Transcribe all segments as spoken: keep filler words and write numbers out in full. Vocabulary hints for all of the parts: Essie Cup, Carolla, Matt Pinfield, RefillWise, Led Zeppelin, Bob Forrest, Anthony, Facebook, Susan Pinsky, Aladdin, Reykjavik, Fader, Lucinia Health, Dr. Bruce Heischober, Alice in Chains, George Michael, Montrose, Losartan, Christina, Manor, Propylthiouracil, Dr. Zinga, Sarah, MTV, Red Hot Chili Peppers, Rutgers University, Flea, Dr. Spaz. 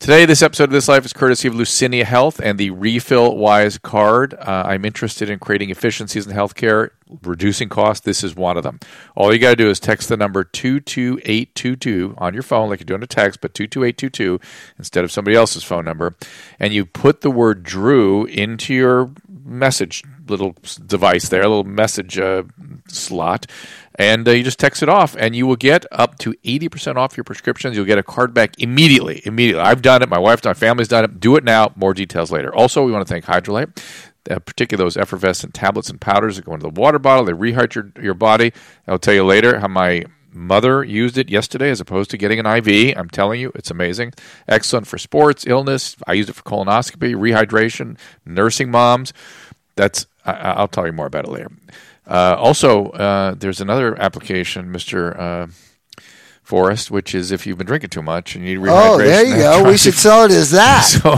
Today, this episode of This Life is courtesy of Lucinia Health and the RefillWise card. Uh, I'm interested in creating efficiencies in healthcare, reducing costs. This is one of them. All you got to do is text the number two two eight two two on your phone, like you're doing a text, but two two eight two two instead of somebody else's phone number, and you put the word Drew into your message little device there, a little message uh, slot, and uh, you just text it off, and you will get up to eighty percent off your prescriptions. You'll get a card back immediately. Immediately. I've done it. My wife's done it. My family's done it. Do it now. More details later. Also, we want to thank Hydralyte, uh, particularly those effervescent tablets and powders that go into the water bottle. They rehydrate your, your body. I'll tell you later how my mother used it yesterday as opposed to getting an I V. I'm telling you, it's amazing. Excellent for sports, illness. I used it for colonoscopy, rehydration, nursing moms. That's I, I'll tell you more about it later. Uh, also, uh, there's another application, Mister Uh, Forrest, which is if you've been drinking too much and you need rehydration. Oh, there you go. We should sell it as that. So,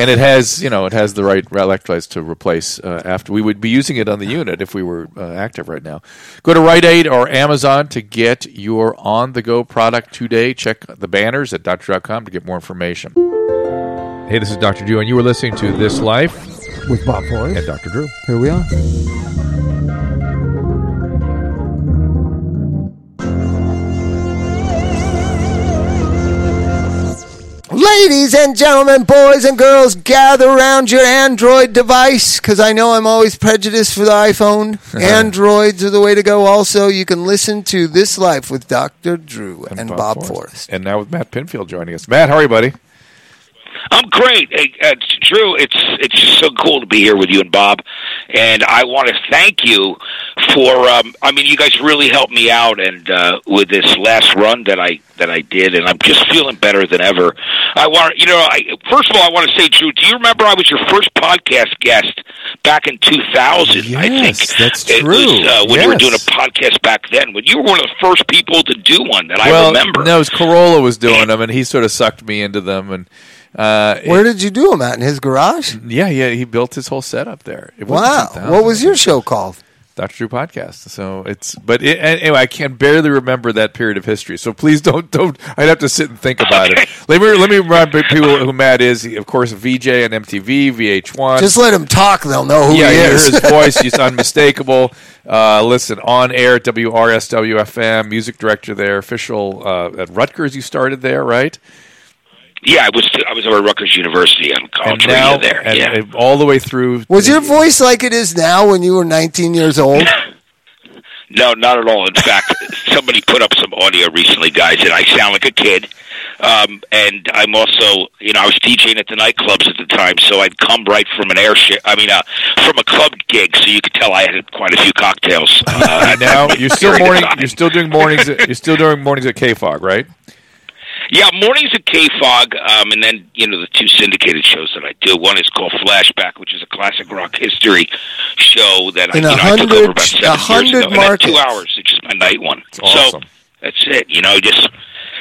and it has, you know, it has the right electrolytes to replace. Uh, after we would be using it on the unit if we were uh, active right now. Go to Rite Aid or Amazon to get your on-the-go product today. Check the banners at doctor dot com to get more information. Hey, this is Doctor Drew, and you were listening to This Life with Bob Forrest and Doctor Drew. Here we are. Ladies and gentlemen, boys and girls, gather around your Android device, because I know I'm always prejudiced for the iPhone. Androids are the way to go. Also, you can listen to This Life with Doctor Drew and, and Bob, Bob Forrest. Forrest. And now with Matt Pinfield joining us. Matt, how are you, buddy? I'm great, hey, uh, Drew. It's it's so cool to be here with you and Bob, and I want to thank you for. Um, I mean, you guys really helped me out, and uh, with this last run that I that I did, and I'm just feeling better than ever. I want you know. I, first of all, I want to say, Drew, do you remember I was your first podcast guest back in two thousand? Yes, I think that's true. It was, uh, when yes. you were doing a podcast back then, when you were one of the first people to do one that well, I remember. No, it was Carolla was doing and, them, and he sort of sucked me into them, and. Uh, Where it, did you do them at? In his garage? Yeah, yeah. He built his whole setup there. It wow. What was your show called? Doctor Drew Podcast. So it's, but it, anyway, I can barely remember that period of history. So please don't, don't. I'd have to sit and think about it. Let me let me remind people who Matt is. Of course, V J on M T V, V H one. Just let him talk. They'll know who yeah, he yeah, is. Yeah, hear his voice. He's unmistakable. Uh, listen, on air at W R S W F M, music director there, official uh, at Rutgers. You started there, right? Yeah, I was I was over at Rutgers University on college radio there. And yeah. and all the way through. Was the, your voice like it is now when you were nineteen years old? No, not at all. In fact, somebody put up some audio recently, guys, and I sound like a kid. Um, and I'm also, you know, I was DJing at the nightclubs at the time, so I'd come right from an airship, I mean, uh, from a club gig, so you could tell I had quite a few cocktails. Uh, now, you're still, morning, you're, still doing mornings at, you're still doing mornings at K F O G, right? Yeah, mornings at K F O G, um, and then, you know, the two syndicated shows that I do. One is called Flashback, which is a classic rock history show that I, you know, I took over about seven years ago. And two hours, it's just my night one. It's awesome. So that's it, you know, just...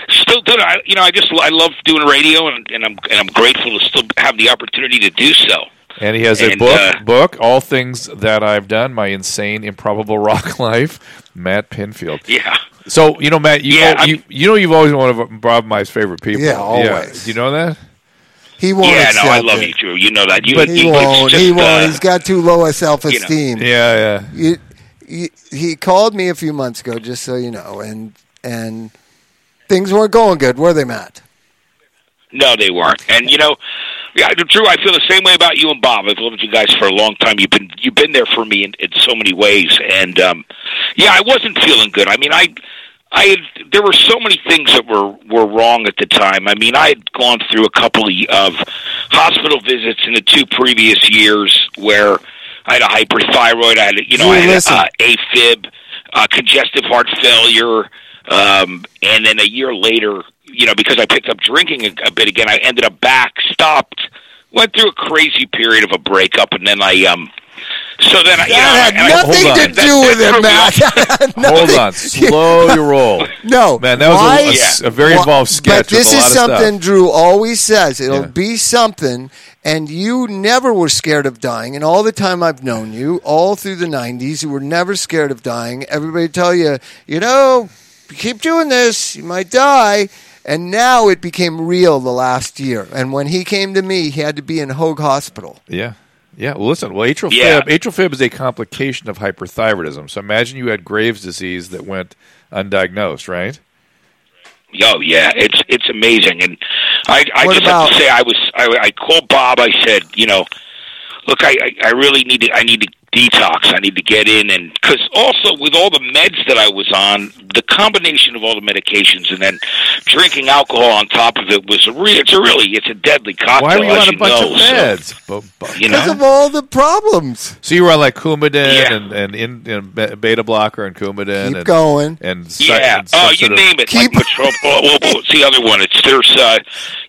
Still do I you know, I just I love doing radio, and, and I'm and I'm grateful to still have the opportunity to do so. And he has and, a book, uh, book, All Things That I've Done, My Insane, Improbable Rock Life, Matt Pinfield. Yeah. So, you know, Matt, you, yeah, know, you, you know you've always been one of Bob and my favorite people. Yeah, always. Yeah. Do you know that? He won't Yeah, no, I love it. you, Drew. You know that. You, but he, he won't. Just, he won't. Uh, He's got too low a self-esteem. You know. Yeah, yeah. You, you, he called me a few months ago, just so you know, and and things weren't going good, were they, Matt? No, they weren't. And, you know... Yeah, Drew, I feel the same way about you and Bob. I've loved you guys for a long time. You've been you've been there for me in, in so many ways, and um, yeah, I wasn't feeling good. I mean, I I had, there were so many things that were, were wrong at the time. I mean, I had gone through a couple of, of hospital visits in the two previous years where I had a hyperthyroid. I had you know I had uh, AFib, uh, congestive heart failure. Um, and then a year later, you know, because I picked up drinking a, a bit again, I ended up back, stopped, went through a crazy period of a breakup, and then I, um, so then I, you that know, had nothing I, to do that, with it, Matt. Hold on, slow your roll. No, man, that why? was a, a, a very well, involved sketch. But this with a is lot something of stuff. Drew always says. It'll yeah. be something. And you never were scared of dying. And all the time I've known you, all through the nineties, you were never scared of dying. Everybody tell you, you know, you keep doing this, you might die. And now it became real the last year. And when he came to me, he had to be in Hoag Hospital. Yeah. Yeah. Well, listen, well, atrial yeah. fib, atrial fib is a complication of hyperthyroidism. So imagine you had Graves' disease that went undiagnosed, right? Oh, yeah, it's it's amazing, and I, I just about? have to say, I was I, I called Bob. I said, you know, look, I, I, I really need to I need to detox. I need to get in, and because also with all the meds that I was on, the combination of all the medications and then drinking alcohol on top of it was a re- it's a really it's a deadly cocktail. Why were you on a bunch know, of meds? So, because you know? of all the problems. So you were on like Coumadin yeah. and and, in, and beta blocker and Coumadin. Keep and, going and yeah. And oh, you name it. Keep like, what's the other one? It's there's uh,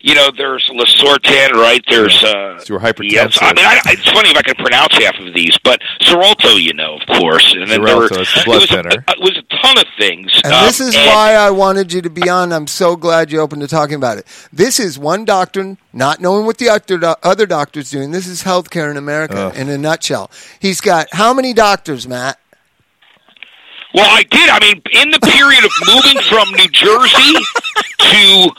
you know there's Losartan, right? There's uh, so you were hypertensive. Yes, I mean I, it's funny if I can pronounce half of these, but Xarelto, you know, of course. And then Xarelto, there were, it's blood it, was a, it was a ton of things. And um, this is and why I wanted you to be on. I'm so glad you opened to talking about it. This is one doctrine, not knowing what the other, do- other doctor's doing. This is healthcare in America oh. in a nutshell. He's got how many doctors, Matt? Well, I did. I mean, in the period of moving from New Jersey to...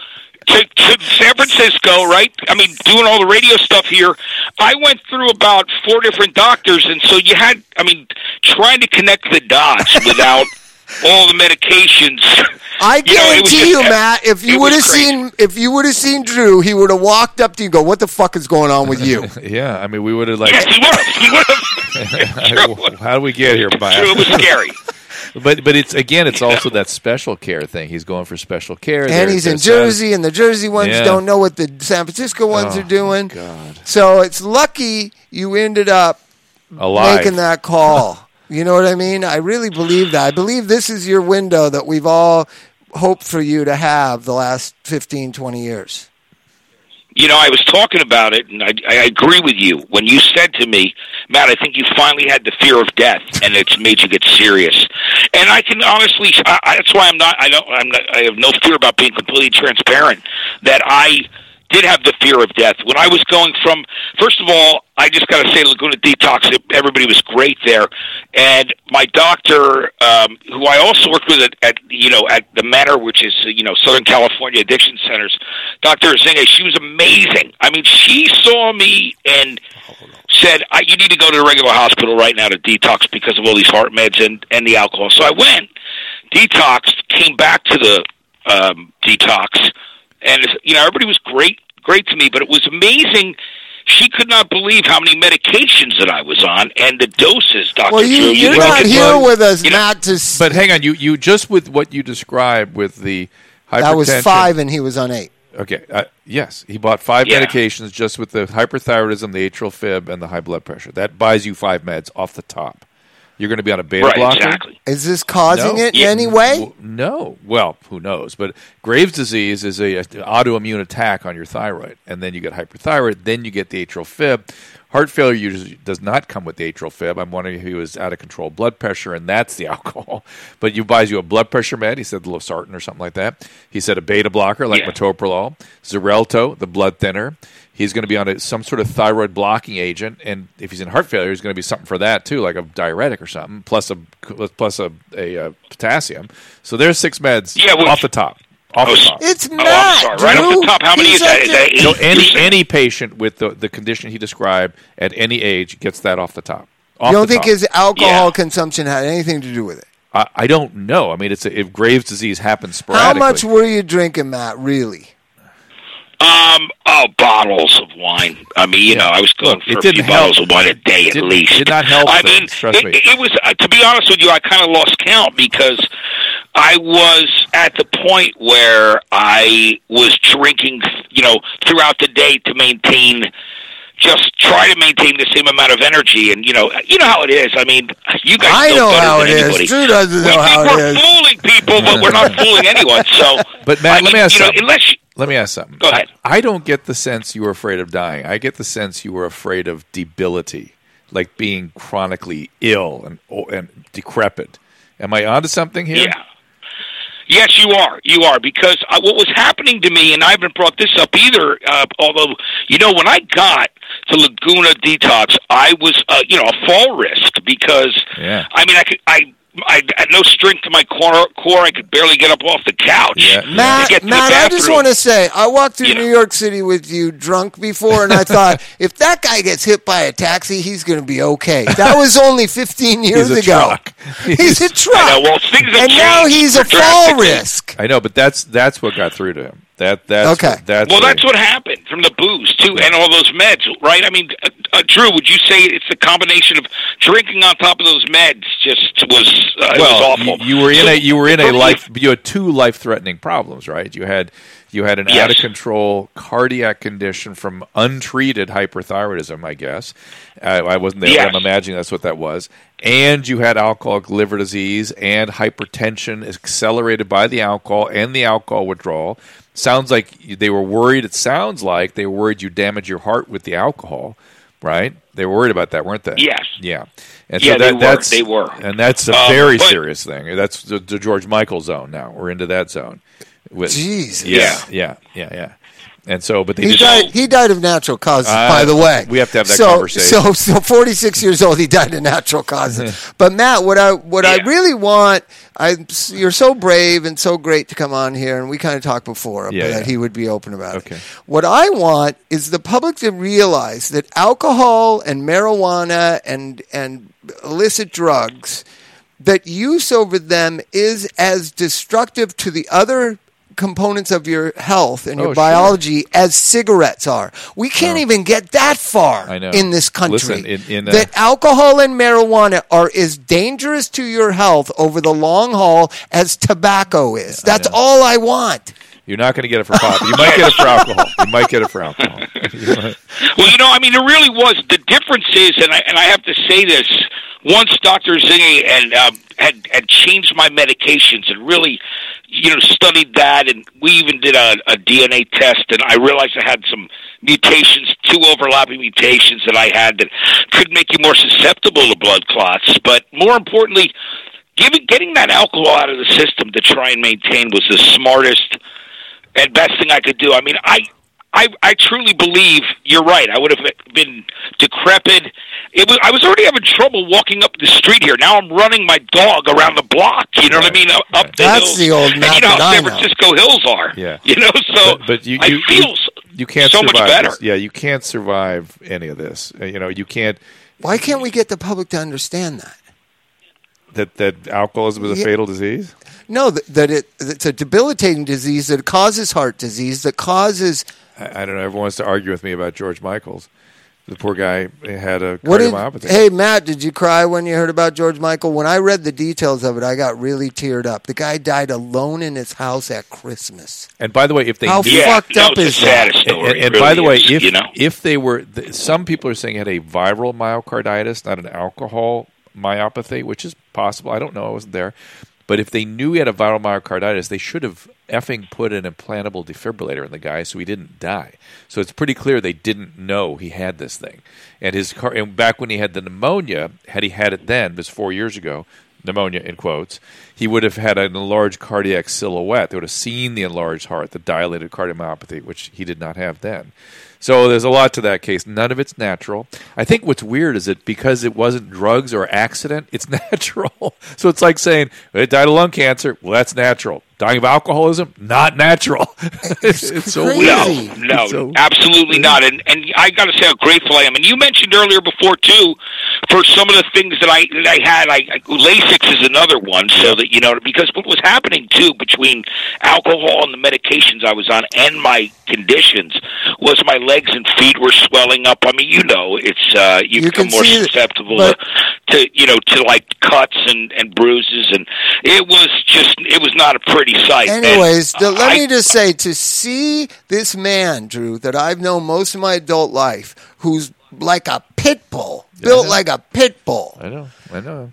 To, to San Francisco, right? I mean, doing all the radio stuff here. I went through about four different doctors, and so you had, I mean, trying to connect the dots without all the medications. I guarantee you, know, you just, Matt, if you would have seen, if you would have seen Drew, he would have walked up to you and go, "What the fuck is going on with you?" Yeah, I mean, we would have like, yes, he would have. How do we get here, Matt? It was scary. But but it's again, it's also that special care thing. He's going for special care. And there, he's in Jersey, and the Jersey ones yeah. don't know what the San Francisco ones oh, are doing. God. So it's lucky you ended up Alive. making that call. You know what I mean? I really believe that. I believe this is your window that we've all hoped for you to have the last fifteen, twenty years. You know, I was talking about it, and I, I agree with you. When you said to me, Matt, I think you finally had the fear of death, and it's made you get serious. And I can honestly, I, I, that's why I'm not, I don't, I'm not, I have no fear about being completely transparent, that I did have the fear of death. When I was going from, first of all, I just got to say Laguna Detox, everybody was great there. And my doctor, um, who I also worked with at, at, you know, at the Manor, which is, you know, Southern California Addiction Centers, Doctor Zinga, she was amazing. I mean, she saw me and said, I, you need to go to the regular hospital right now to detox because of all these heart meds and, and the alcohol. So I went, detoxed, came back to the um, detox, and, you know, everybody was great, great to me, but it was amazing. She could not believe how many medications that I was on and the doses, Doctor Well, you, Drew. You're you not here run, with us, you know, not to... S- but hang on, you, you just with what you described with the hypertension... That was five and he was on eight. Okay, uh, yes. He bought five yeah. medications just with the hyperthyroidism, the atrial fib, and the high blood pressure. That buys you five meds off the top. You're going to be on a beta right, blocker. Exactly. Is this causing no. it in yeah. any way? No. Well, who knows? But Graves' disease is a, a autoimmune attack on your thyroid, and then you get hyperthyroid, then you get the atrial fib. Heart failure usually does not come with the atrial fib. I'm wondering if he was out of control blood pressure, and that's the alcohol. But you buys you a blood pressure med. He said Losartan or something like that. He said a beta blocker like yeah. metoprolol, Xarelto, the blood thinner. He's going to be on a, some sort of thyroid blocking agent, and if he's in heart failure, he's going to be something for that too, like a diuretic or something, plus a plus a, a, a potassium. So there's six meds yeah, well, off the top. Off oh, the top. It's not oh, right Drew, off the top. How many is that? Is that eight? So any any patient with the, the condition he described at any age gets that off the top. Off you don't think top. his alcohol yeah. consumption had anything to do with it? I, I don't know. I mean, it's a, if Graves' disease happens sporadically. How much were you drinking, Matt? Really? Um, oh, bottles of wine. I mean, you yeah. know, I was going Look, for a few help. bottles of wine a day at least. It did not help. I mean, it, me. it was, uh, to be honest with you, I kind of lost count because I was at the point where I was drinking, you know, throughout the day to maintain just try to maintain the same amount of energy. And, you know, you know how it is. I mean, you guys I know, know how it anybody. is. Drew doesn't know we how it is. We think we're fooling people, but we're not fooling anyone. So, But, Matt, I let mean, me ask you something. Know, unless you, let me ask something. Go ahead. I, I don't get the sense you were afraid of dying. I get the sense you were afraid of debility, like being chronically ill and and decrepit. Am I onto something here? Yeah. Yes, you are. You are, because uh, what was happening to me, and I haven't brought this up either, uh, although, you know, when I got to Laguna Detox, I was, uh, you know, a fall risk because, yeah. I mean, I could, I, I had no strength to my core, core. I could barely get up off the couch. Yeah. Matt, to Matt I just want to say, I walked through you New know. York City with you drunk before, and I thought, if that guy gets hit by a taxi, he's going to be okay. That was only fifteen years he's ago. He's, he's a truck. I know. Well, things have and now he's a fall risk. I know, but that's that's what got through to him. That that's okay. What, that's well, that's what happened from the booze too, and all those meds, right? I mean, uh, uh, Drew, would you say it's the combination of drinking on top of those meds just was uh, well, it was awful? You, you were in so, a you were in a life you had two life threatening problems, right? You had you had an yes. out of control cardiac condition from untreated hyperthyroidism, I guess. I, I wasn't there, yes. but I'm imagining that's what that was. And you had alcoholic liver disease and hypertension accelerated by the alcohol and the alcohol withdrawal. Sounds like they were worried. It sounds like they were worried you damaged your heart with the alcohol, right? They were worried about that, weren't they? Yes. Yeah. And yeah, so that, they, were. That's, they were. And that's a um, very but, serious thing. That's the, the George Michael zone now. We're into that zone. With, Jesus. Yeah, yeah, yeah, yeah. And so, but they he, just, died, he died of natural causes, uh, by the way. We have to have that so, conversation. So, so, forty-six years old, he died of natural causes. But Matt, what I what yeah. I really want, I you're so brave and so great to come on here, and we kind of talked before yeah, that yeah. he would be open about okay. it. What I want is the public to realize that alcohol and marijuana and and illicit drugs, that use over them is as destructive to the other components of your health and your oh, biology sure. as cigarettes are. We can't no. even get that far in this country. Listen, in, in, uh, that alcohol and marijuana are as dangerous to your health over the long haul as tobacco is. That's I all I want. You're not going to get it for pop. You might get it for alcohol. You might get it for alcohol. Well, you know, I mean, it really was. The difference is, and I, and I have to say this, once Doctor Zingy and um, had, had changed my medications and really, you know, studied that, and we even did a, a D N A test, and I realized I had some mutations, two overlapping mutations that I had that could make you more susceptible to blood clots. But more importantly, giving, getting that alcohol out of the system to try and maintain was the smartest and best thing I could do. I mean, I... I, I truly believe you're right. I would have been decrepit. It was, I was already having trouble walking up the street here. Now I'm running my dog around the block. You know right, what I mean? Up right. the That's hills. The old map. And you know how San Francisco hills are. Yeah. You know, so but, but you, you, I feel you, you can't so survive much better. This. Yeah, you can't survive any of this. You know, you can't. Why can't we get the public to understand that? That that alcoholism is a yeah. fatal disease? No, that, that it it's a debilitating disease that causes heart disease, that causes... I don't know. Everyone wants to argue with me about George Michaels. The poor guy had a cardiomyopathy. Did, hey, Matt, did you cry when you heard about George Michael? When I read the details of it, I got really teared up. The guy died alone in his house at Christmas. And by the way, if they how knew, fucked yeah, up no, is that? Story, and, and, and really by the way, is, if you know? if they were, some people are saying it had a viral myocarditis, not an alcohol myopathy, which is possible. I don't know. I wasn't there. But if they knew he had a viral myocarditis, they should have effing put an implantable defibrillator in the guy so he didn't die. So it's pretty clear they didn't know he had this thing. And his car, and back when he had the pneumonia, had he had it then, it was four years ago, pneumonia in quotes, he would have had an enlarged cardiac silhouette. They would have seen the enlarged heart, the dilated cardiomyopathy, which he did not have then. So there's a lot to that case. None of it's natural. I think what's weird is that because it wasn't drugs or accident, it's natural. So it's like saying, well, it died of lung cancer. Well, that's natural. Dying of alcoholism, not natural. It's, it's so weird. No, no, so absolutely weird. not. And and I got to say how grateful I am. And you mentioned earlier before, too, for some of the things that I that I had. I, I Lasix is another one, so that, you know, because what was happening, too, between alcohol and the medications I was on and my conditions was my legs and feet were swelling up. I mean, you know, it's uh, you, you become more susceptible it, to, to, you know, to like cuts and, and bruises, and it was just, it was not a pretty sight. Anyways, and, uh, let I, me just say, to see this man, Drew, that I've known most of my adult life, who's like a pit bull, built like a pit bull. I know, I know.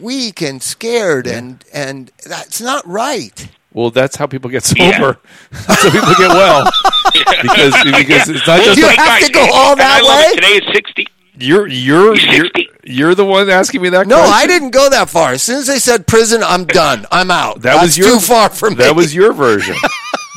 Weak and scared, yeah. and and that's not right. Well, that's how people get sober. Yeah. That's how people get well. yeah. Because because yeah. it's not just you like, have to go all that way. Today is sixty. You're you're you're you're the one asking me that question. No, I didn't go that far. As soon as they said prison, I'm done. I'm out. That That's was your, too far for me. That was your version.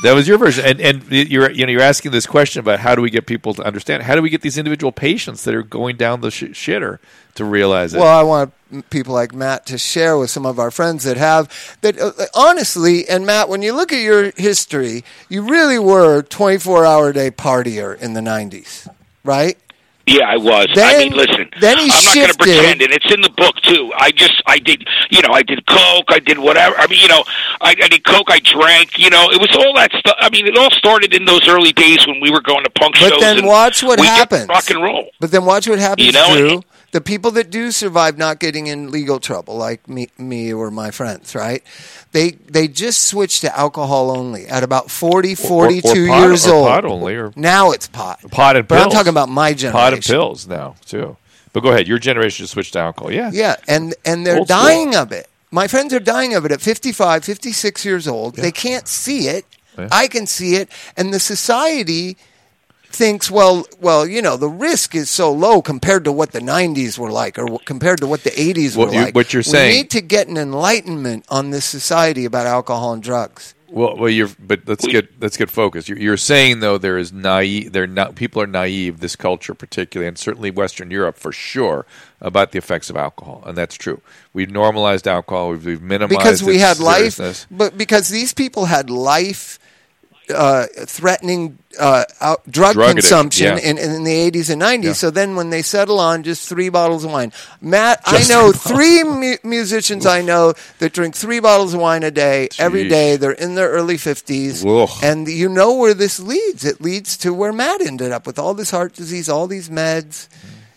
That was your version. And and you're you know you're asking this question about how do we get people to understand? How do we get these individual patients that are going down the sh- shitter to realize it? Well, I want people like Matt to share with some of our friends that have that uh, honestly. And Matt, when you look at your history, you really were a twenty-four hour a day partier in the nineties, right? Yeah, I was. Then, I mean, listen, then he I'm shifted. Not going to pretend, and it's in the book, too. I just, I did, you know, I did coke, I did whatever. I mean, you know, I, I did coke, I drank, you know, it was all that stuff. I mean, it all started in those early days when we were going to punk shows. But then watch what happens. Rock and roll. But then watch what happens, you know, Drew. It, the people that do survive not getting in legal trouble, like me, me or my friends, right? They they just switched to alcohol only at about forty, forty-two or, or pot, years or old. Pot only, or now it's pot. Pot and but pills. I'm talking about my generation. Pot and pills now too. But go ahead, your generation just switched to alcohol. Yeah, yeah, and and they're old dying school. Of it. My friends are dying of it at fifty-five, fifty-six years old. Yeah. They can't see it. Yeah. I can see it, and the society thinks, well, well, you know, the risk is so low compared to what the nineties were like, or compared to what the eighties were what you, like. What you're saying, we need to get an enlightenment on this society about alcohol and drugs. Well, well, you're, but let's get let's get focused. You're, you're saying though there is naive, they're not people are naive. This culture, particularly, and certainly Western Europe for sure, about the effects of alcohol, and that's true. We've normalized alcohol. We've, we've minimized because we its had life, but because these people had life. Uh, threatening uh, out, drug, drug consumption yeah. in, in the eighties and nineties. Yeah. So then when they settle on just three bottles of wine. Matt, just I know three, three mu- musicians Oof. I know that drink three bottles of wine a day, Jeez. every day. They're in their early fifties. Oof. And you know where this leads. It leads to where Matt ended up with all this heart disease, all these meds.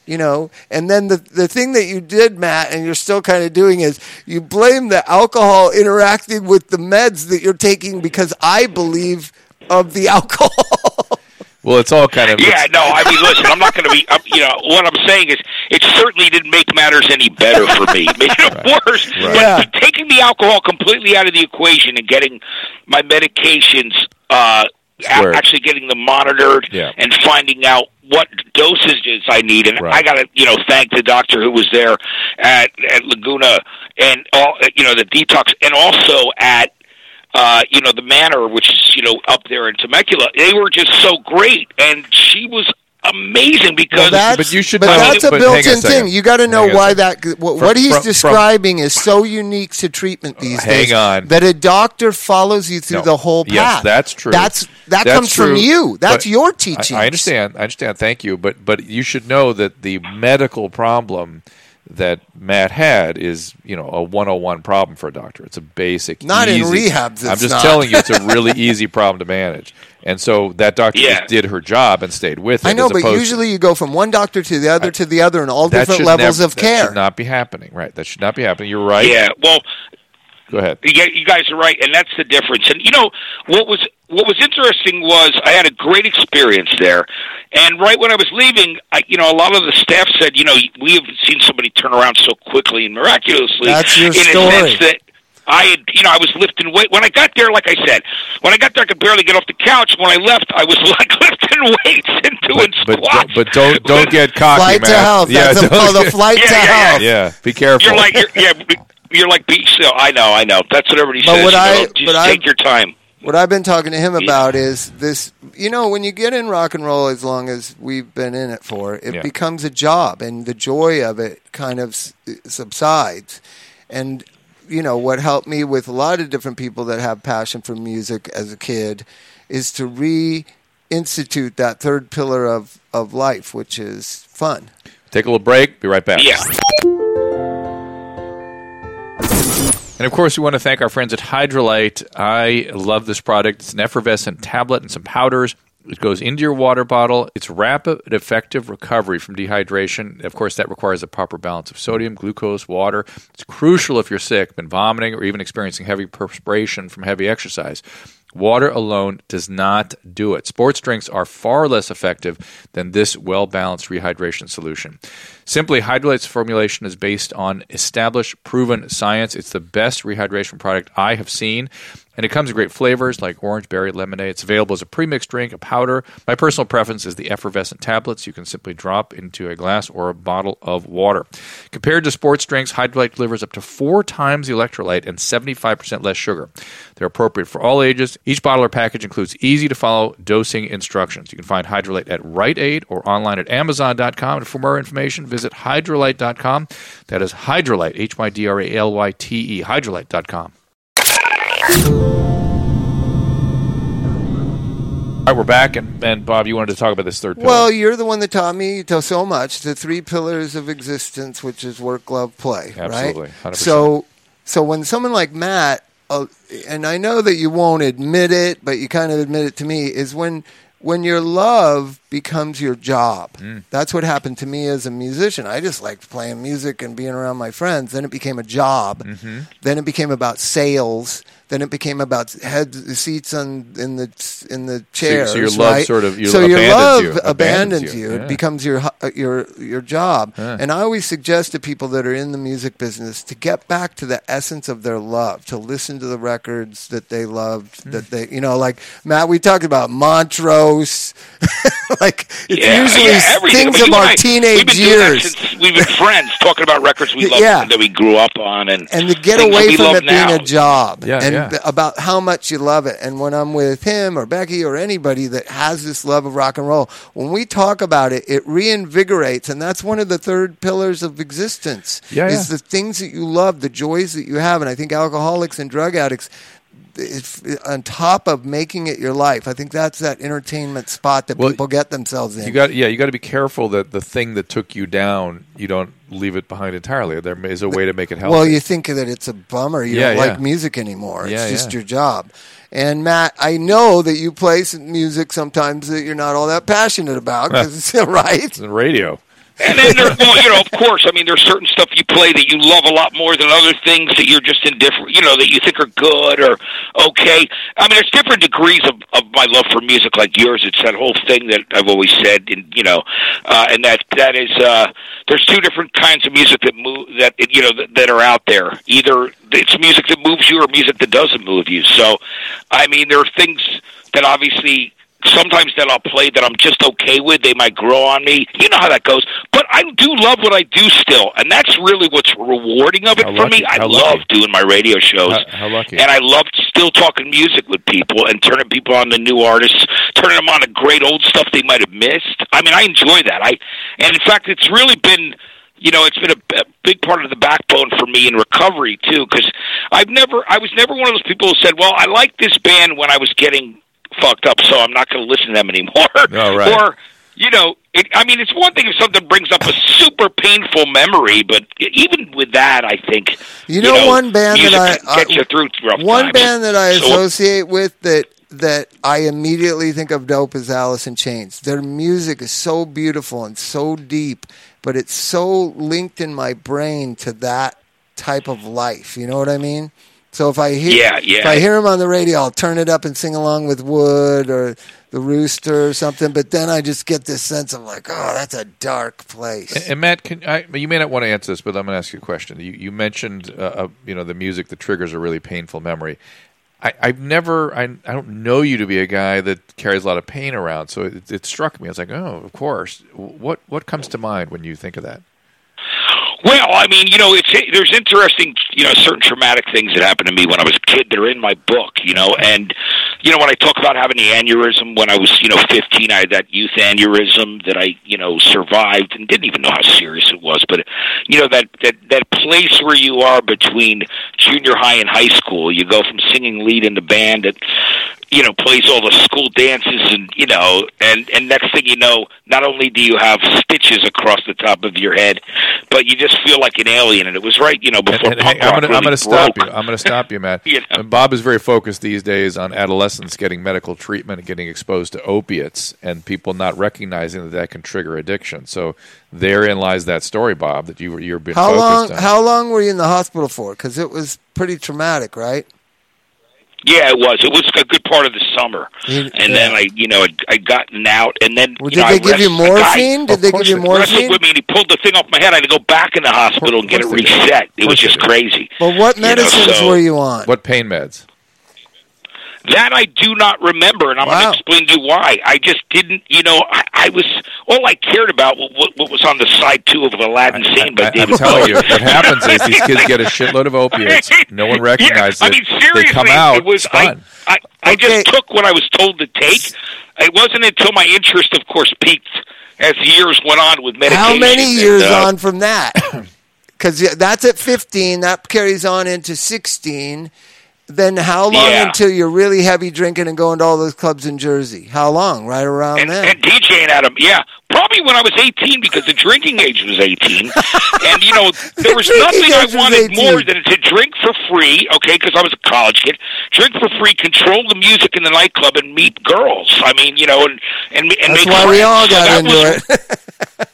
You know, and then the the thing that you did, Matt, and you're still kind of doing is you blame the alcohol interacting with the meds that you're taking because I believe of the alcohol. Well, it's all kind of... Yeah, no, I mean, listen, I'm not going to be... I'm, you know, what I'm saying is it certainly didn't make matters any better for me. It made it right. worse. Right. But yeah. taking the alcohol completely out of the equation and getting my medications... uh Swear. Actually getting them monitored yeah. and finding out what dosages I need, and right. I got to you know thank the doctor who was there at, at Laguna and all you know the detox, and also at uh, you know the Manor, which is you know up there in Temecula. They were just so great, and she was amazing because. Well, that's, but you should. But that's it, a built-in thing. You got to know why that what, from, what he's from, describing from, is so unique to treatment these hang days. Hang on, that a doctor follows you through no. the whole path. Yes, that's true. That's that that's comes true. From you. That's but your teaching. I, I understand. I understand. Thank you. But but you should know that the medical problem that Matt had is, you know, a one oh one problem for a doctor. It's a basic, not easy, in rehab. It's I'm just not. telling you, it's a really easy problem to manage. And so that doctor yeah. just did her job and stayed with it. I know, but usually to, you go from one doctor to the other I, to the other and all different levels nev- of that care. That should not be happening, right? That should not be happening. You're right. Yeah. Well, go ahead. You guys are right, and that's the difference. And you know what was what was interesting was I had a great experience there. And right when I was leaving, I, you know, a lot of the staff said, you know, we have seen somebody turn around so quickly and miraculously. That's your in story. A sense that I had, you know, I was lifting weight when I got there. Like I said, when I got there, I could barely get off the couch. When I left, I was like lifting weights and doing but, squats. But, but don't don't get cocky, flight man. To health. Yeah, that's a, the flight yeah, to yeah, health. Yeah, yeah, be careful. You're like, you're, yeah, you're like, be so. I know, I know. That's what everybody but says. What you I, know, just but take I, your time. What I've been talking to him about is this, you know, when you get in rock and roll, as long as we've been in it for, it yeah. becomes a job, and the joy of it kind of subsides. And, you know, what helped me with a lot of different people that have passion for music as a kid is to reinstitute that third pillar of, of life, which is fun. Take a little break. Be right back. Yeah. And, of course, we want to thank our friends at Hydralyte. I love this product. It's an effervescent tablet and some powders. It goes into your water bottle. It's rapid, effective recovery from dehydration. Of course, that requires a proper balance of sodium, glucose, water. It's crucial if you're sick, been vomiting, or even experiencing heavy perspiration from heavy exercise. Water alone does not do it. Sports drinks are far less effective than this well-balanced rehydration solution. Simply, Hydralyte's formulation is based on established, proven science. It's the best rehydration product I have seen, and it comes in great flavors like orange, berry, lemonade. It's available as a pre-mixed drink, a powder. My personal preference is the effervescent tablets. You can simply drop into a glass or a bottle of water. Compared to sports drinks, Hydralyte delivers up to four times the electrolyte and seventy-five percent less sugar. They're appropriate for all ages. Each bottle or package includes easy-to-follow dosing instructions. You can find Hydralyte at Rite Aid or online at amazon dot com. And for more information, visit hydralyte dot com. That is Hydralyte, H Y D R A L Y T E, hydralyte dot com. All right, we're back, and, and Bob, you wanted to talk about this third pillar. Well, you're the one that taught me so much, the three pillars of existence, which is work, love, play, absolutely, right? one hundred percent. So, so when someone like Matt, uh, and I know that you won't admit it, but you kind of admit it to me, is when when your love becomes your job. Mm. That's what happened to me as a musician. I just liked playing music and being around my friends. Then it became a job. Mm-hmm. Then it became about sales. Then it became about head seats on in the in the chairs. So, so your love right? sort of you so your love you, abandons, abandons you. you. Yeah. It becomes your your your job. Yeah. And I always suggest to people that are in the music business to get back to the essence of their love, to listen to the records that they loved. Mm. That they, you know, like Matt, we talked about Montrose. Like it's yeah, usually yeah, things I mean, of our I, teenage we've years. Since we've been friends talking about records we loved yeah. that we grew up on, and and to get away from it now. being a job. Yeah. And Yeah. about how much you love it. And when I'm with him or Becky or anybody that has this love of rock and roll, when we talk about it, it reinvigorates. And that's one of the third pillars of existence yeah, is yeah. the things that you love, the joys that you have. And I think alcoholics and drug addicts, it's on top of making it your life. I think that's that entertainment spot that well, people get themselves in. You got, yeah, you got to be careful that the thing that took you down, you don't leave it behind entirely. There is a way to make it healthy. Well, you think that it's a bummer. You yeah, don't yeah. like music anymore. It's yeah, just yeah. your job. And Matt, I know that you play some music sometimes that you're not all that passionate about, cause, right? It's in radio. And then there's, well, you know, of course, I mean, there's certain stuff you play that you love a lot more than other things that you're just indifferent, you know, that you think are good or okay. I mean, there's different degrees of, of my love for music like yours. It's that whole thing that I've always said, and you know, uh, and that that is, uh, there's two different kinds of music that move, that, you know, that, that are out there. Either it's music that moves you or music that doesn't move you. So, I mean, there are things that obviously... sometimes that I'll play that I'm just okay with. They might grow on me. You know how that goes. But I do love what I do still, and that's really what's rewarding of it how for lucky. me. I how love lucky. doing my radio shows. How, how lucky. And I love still talking music with people and turning people on to new artists, turning them on to great old stuff they might have missed. I mean, I enjoy that. I And, in fact, it's really been... You know, it's been a, a big part of the backbone for me in recovery, too, because I've never, I was never one of those people who said, well, I liked this band when I was getting... fucked up, so I'm not going to listen to them anymore. Oh, right. Or, you know, it, I mean, it's one thing if something brings up a super painful memory, but even with that, I think you know, you know one band that I, I you through rough one times. band that I so, associate with that that I immediately think of dope is Alice in Chains. Their music is so beautiful and so deep, but it's so linked in my brain to that type of life. You know what I mean? So if I hear yeah, yeah. if I hear him on the radio, I'll turn it up and sing along with Wood or the Rooster or something. But then I just get this sense of like, oh, that's a dark place. And, and Matt, can I, you may not want to answer this, but I'm going to ask you a question. You, you mentioned uh, you know the music that triggers a really painful memory. I, I've never, I, I don't know you to be a guy that carries a lot of pain around. So it, it struck me. I was like, oh, of course. What what comes to mind when you think of that? Well, I mean, you know, it's there's interesting, you know, certain traumatic things that happened to me when I was a kid that are in my book, you know, and, you know, when I talk about having the aneurysm when I was, you know, fifteen, I had that youth aneurysm that I, you know, survived and didn't even know how serious it was, but, you know, that, that, that place where you are between junior high and high school, you go from singing lead in the band at you know, plays all the school dances, and, you know, and, and next thing you know, not only do you have stitches across the top of your head, but you just feel like an alien. And it was right, you know, before and, and, punk hey, rock I'm gonna, really I'm gonna stop broke. you. I'm going to stop you, Matt. You know? And Bob is very focused these days on adolescents getting medical treatment and getting exposed to opiates and people not recognizing that that can trigger addiction. So therein lies that story, Bob, that you, you're being how focused long, on. How long were you in the hospital for? Because it was pretty traumatic, right? Yeah, it was. It was a good part of the summer, and yeah. then I, you know, I gotten out, and then well, did, know, they give you morphine? Did they give you morphine? Wrestled with me, and he pulled the thing off my head. I had to go back in the hospital and get it reset. It was just crazy. But what medicines you know, so, were you on? What pain meds? That I do not remember, and I'm wow. going to explain to you why. I just didn't, you know, I, I was, all I cared about was what, what was on the side two of Aladdin I, scene I, by I, David I'm telling you, what happens is these kids get a shitload of opiates. No one recognizes yeah, I mean, seriously, it. They come out, it was, it's fun. I, I, I okay. just took what I was told to take. It wasn't until my interest, of course, peaked as years went on with medication. How many years and, uh, on from that? Because that's at fifteen. That carries on into sixteen. Then how long yeah. until you're really heavy drinking and going to all those clubs in Jersey? How long? Right around and, then. And DJing at them, yeah. Probably when I was eighteen, because the drinking age was eighteen. And, you know, there was the nothing I wanted more than to drink for free, okay, because I was a college kid, drink for free, control the music in the nightclub, and meet girls. I mean, you know, and, and, and that's make why friends. We all got so into was,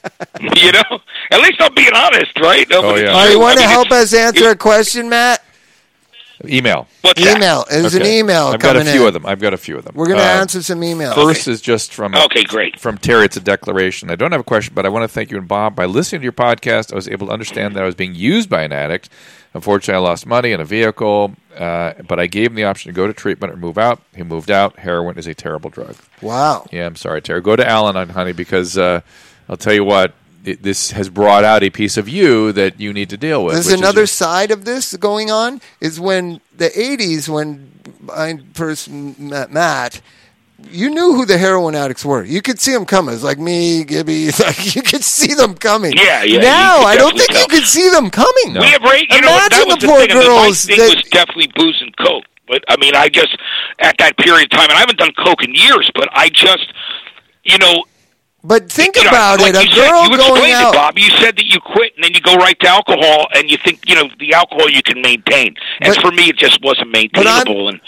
it. You know? At least I'm being honest, right? Nobody oh, yeah. All right, you want to I mean, help us answer a question, Matt? Email. What's email. That? There's okay. an email I've coming in. I've got a few in. of them. I've got a few of them. We're going to uh, answer some emails. First okay. is just from okay, great. from Terry. It's a declaration. I don't have a question, but I want to thank you and Bob. By listening to your podcast, I was able to understand that I was being used by an addict. Unfortunately, I lost money and a vehicle, uh, but I gave him the option to go to treatment or move out. He moved out. Heroin is a terrible drug. Wow. Yeah, I'm sorry, Terry. Go to Al-Anon, honey, because uh, I'll tell you what. It, this has brought out a piece of you that you need to deal with. There's another your- side of this going on is when the eighties, when I first met Matt, you knew who the heroin addicts were. You could see them coming. It's like me, Gibby. It's like you could see them coming. Yeah, yeah. Now, I don't think tell. you could see them coming. No. We have right, you Imagine know, that was the poor thing, girls. The that- thing was definitely booze and coke. But, I mean, I just, at that period of time, and I haven't done coke in years, but I just, you know, But think you about know, like it. A girl said, you going out. It, Bob, you said that you quit, and then you go right to alcohol, and you think you know the alcohol you can maintain. And but, for me, it just wasn't maintainable. I'm, and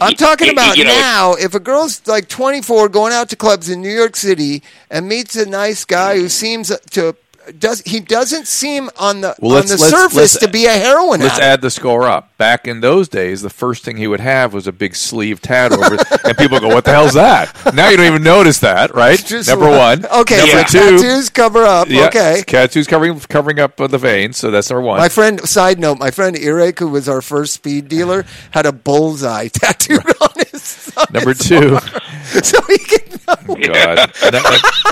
I'm talking it, about you know, now. If a girl's like twenty-four, going out to clubs in New York City, and meets a nice guy who seems to does he doesn't seem on the well, on the let's, surface let's, to be a heroin. Let's addict. add the score up. Back in those days, the first thing he would have was a big sleeve tat over, and people go, "What the hell's that?" Now you don't even notice that, right? Number one. Okay. Number yeah. two. Tattoos cover up. Yeah, okay. Tattoos covering covering up the veins, so that's number one. My friend, side note, my friend Eric, who was our first speed dealer, had a bullseye tattooed right. on his on Number his two. Arm, so he could know. God.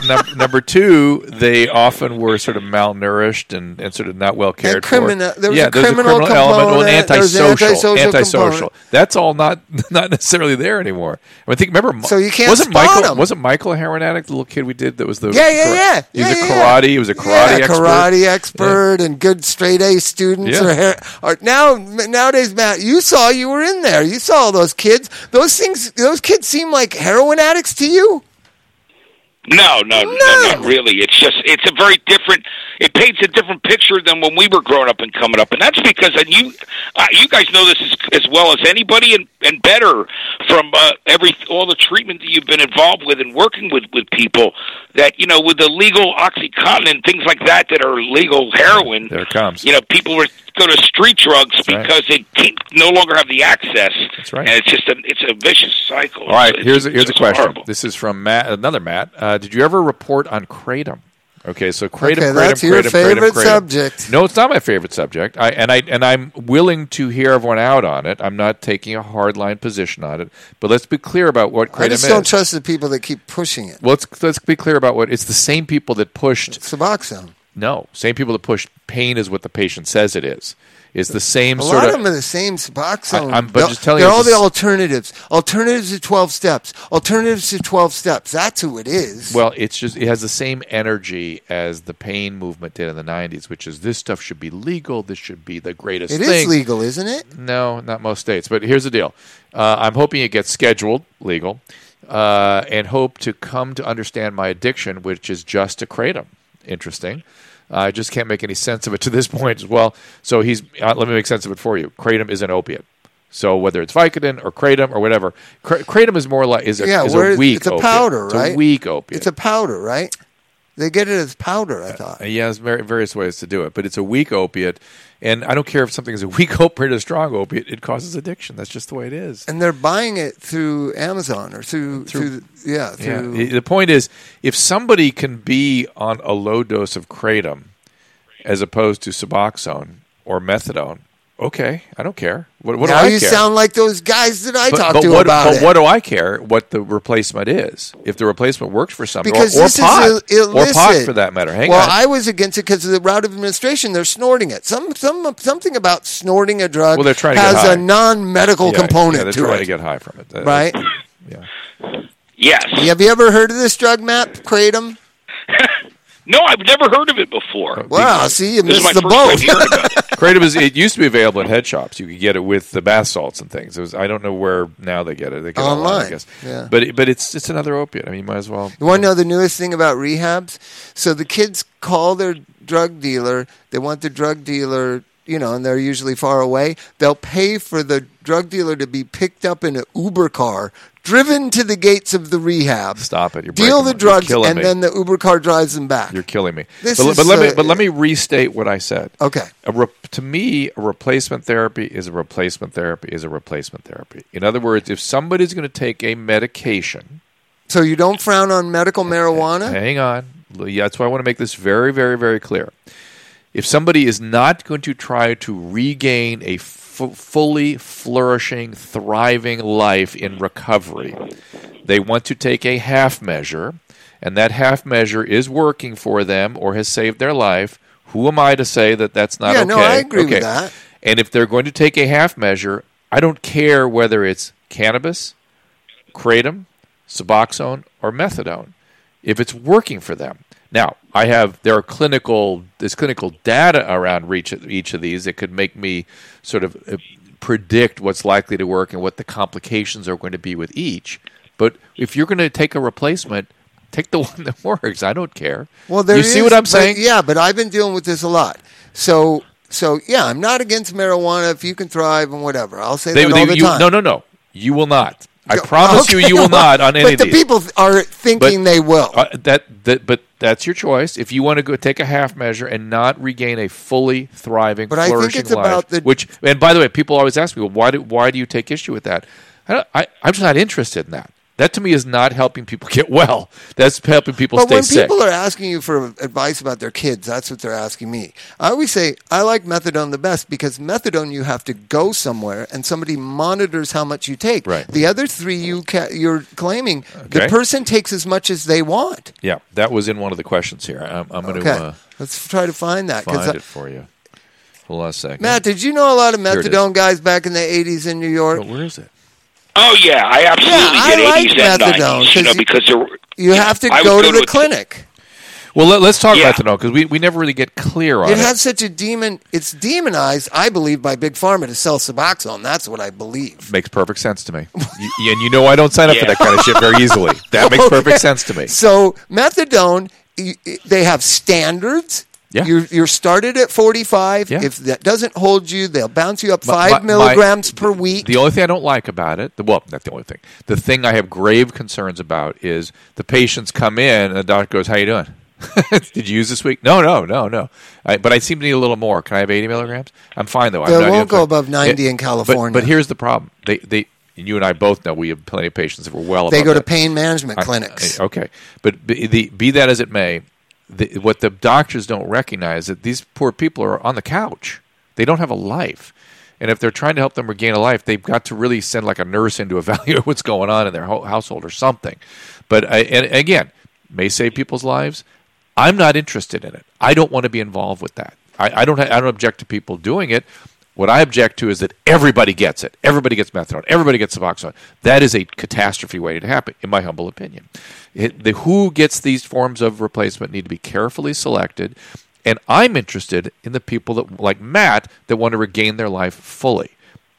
number, number two, they often were sort of malnourished and, and sort of not well cared criminal, for. There was yeah, a there's criminal a criminal element. Well, anti- Social, antisocial, antisocial. Component. That's all not not necessarily there anymore. I, mean, I think remember, so you can't wasn't Michael him. wasn't Michael a heroin addict? The little kid we did that was the yeah yeah yeah. He was yeah, a karate. Yeah. He was a karate yeah, expert. karate expert yeah. and good straight A students. Yeah. Or, hair, or now nowadays, Matt, you saw you were in there. You saw all those kids. Those things. Those kids seem like heroin addicts to you. No, no, no, no, not really. It's just, it's a very different, it paints a different picture than when we were growing up and coming up. And that's because, and you uh, you guys know this as, as well as anybody and, and better from uh, every all the treatment that you've been involved with and working with, with people that, you know, with the legal OxyContin and things like that that are legal heroin, there it comes. You know, people were go to street drugs that's because right. they can't, no longer have the access. That's right. And it's just a, it's a vicious cycle. All right, it's, here's, a, here's a question. Horrible. This is from Matt, another Matt. Uh, Did you ever report on kratom? Okay, so kratom, okay, kratom, that's kratom, your kratom, favorite kratom. subject. No, it's not my favorite subject. I and I and I'm willing to hear everyone out on it. I'm not taking a hardline position on it. But let's be clear about what kratom is. I just don't is. trust the people that keep pushing it. Well, let's let's be clear about what it's the same people that pushed Suboxone. No, same people that pushed pain is what the patient says it is. It's the same a sort of... A lot of them are the same Suboxone. I, I'm but just telling they're you... They're all the alternatives. Alternatives to twelve steps. Alternatives to twelve steps. That's who it is. Well, it's just it has the same energy as the pain movement did in the nineties, which is this stuff should be legal. This should be the greatest it thing. It is legal, isn't it? No, not most states. But here's the deal. Uh, I'm hoping it gets scheduled legal uh, and hope to come to understand my addiction, which is just a kratom. Interesting. I uh, just can't make any sense of it to this point as well. So he's uh, let me make sense of it for you. Kratom is an opiate. So whether it's Vicodin or kratom or whatever, kr- kratom is more like is a, yeah, is a weak it's a opiate. Powder, right? It's a weak opiate. It's a powder, right? They get it as powder, I thought. Uh, yeah, there's various ways to do it, but it's a weak opiate. And I don't care if something is a weak opiate or a strong opiate; it causes addiction. That's just the way it is. And they're buying it through Amazon or through, through, through yeah, through. Yeah. The point is, if somebody can be on a low dose of kratom as opposed to Suboxone or methadone, okay, I don't care. What, what do I care? Now you sound like those guys that I but, talk but to what, about but it. But what do I care? What the replacement is? If the replacement works for something, because or, or this pot, is Ill- illicit. or pot for that matter. Hang well, on. I was against it because of the route of administration. They're snorting it. Some, some, something about snorting a drug well, they're trying to has get high. a non-medical yeah, component yeah, they're to it. They're trying to get high from it, that, right? Yeah. Yes. Have you ever heard of this drug, Matt? Kratom. No, I've never heard of it before. Wow, because see, you missed the boat. Kratom is, it used to be available at head shops. You could get it with the bath salts and things. It was, I don't know where now they get it. They get online. It online, I guess. Yeah. But, it, but it's it's another opiate. I mean, you might as well. You want to know the newest thing about rehabs? So the kids call their drug dealer. They want the drug dealer, you know, and they're usually far away. They'll pay for the drug dealer to be picked up in an Uber car, driven to the gates of the rehab. Stop it! You're deal the drugs, and me. then the Uber car drives them back. You're killing me. This but, is, but let uh, me but let me restate what I said. Okay. A re- to me, a replacement therapy is a replacement therapy is a replacement therapy. In other words, if somebody's going to take a medication, so you don't frown on medical marijuana. Hang on. Yeah, that's why I want to make this very, very, very clear. If somebody is not going to try to regain a F- fully flourishing, thriving life in recovery, they want to take a half measure, and that half measure is working for them or has saved their life. Who am I to say that that's not yeah, okay? Yeah, no, I agree okay. with that. And if they're going to take a half measure, I don't care whether it's cannabis, kratom, Suboxone, or methadone, if it's working for them. Now, I have there are clinical there's clinical data around each each of these that could make me sort of predict what's likely to work and what the complications are going to be with each. But if you're going to take a replacement, take the one that works. I don't care. Well, there you is, see what I'm saying? But yeah, but I've been dealing with this a lot. So so yeah, I'm not against marijuana if you can thrive and whatever. I'll say they, that they, all the you, time. No, no, no. You will not. I promise okay, you, you will well, not on any of these. But the people are thinking but, they will. Uh, that, that, but that's your choice. If you want to go take a half measure and not regain a fully thriving, but flourishing I think it's life, about the which, and by the way, people always ask me, well, why do why do you take issue with that? I don't, I, I'm just not interested in that. That to me is not helping people get well. That's helping people but stay sick. But when people are asking you for advice about their kids, that's what they're asking me. I always say I like methadone the best because methadone you have to go somewhere and somebody monitors how much you take. Right. The other three you ca- you're claiming, okay. the person takes as much as they want. Yeah, that was in one of the questions here. I'm, I'm going to okay. uh, let's try to find that. Find I, it for you. Hold on a second. Matt, did you know a lot of methadone guys back in the eighties in New York? But where is it? Oh, yeah, I absolutely yeah, I did like eighties methadone, and nineties, you know, because there were, you, you have to know, go to the clinic. Well, let, let's talk yeah. methadone, because we, we never really get clear on it. It has such a demon, it's demonized, I believe, by Big Pharma to sell Suboxone. That's what I believe. Makes perfect sense to me. you, and you know I don't sign up yeah. for that kind of shit very easily. That makes okay. perfect sense to me. So, methadone, they have standards. Yeah. You're, you're started at forty-five. Yeah. If that doesn't hold you, they'll bounce you up five my, my, milligrams my, per week. The only thing I don't like about it, the, well, not the only thing. The thing I have grave concerns about is the patients come in and the doctor goes, how you doing? Did you use this week? No, no, no, no. I, but I seem to need a little more. Can I have eighty milligrams? I'm fine, though. They I'm won't go above ninety it, in California. But, but here's the problem. They, they, and you and I both know we have plenty of patients that were well They go to that. pain management I, clinics. I, okay. But be, the, be that as it may, The, what the doctors don't recognize is that these poor people are on the couch. They don't have a life. And if they're trying to help them regain a life, they've got to really send like a nurse in to evaluate what's going on in their ho- household or something. But I, and again, may save people's lives. I'm not interested in it. I don't want to be involved with that. I, I don't. Ha- I don't object to people doing it. What I object to is that everybody gets it. Everybody gets methadone. Everybody gets Suboxone. That is a catastrophe waiting to happen, in my humble opinion. It, the, who gets these forms of replacement need to be carefully selected, and I'm interested in the people that, like Matt, that want to regain their life fully.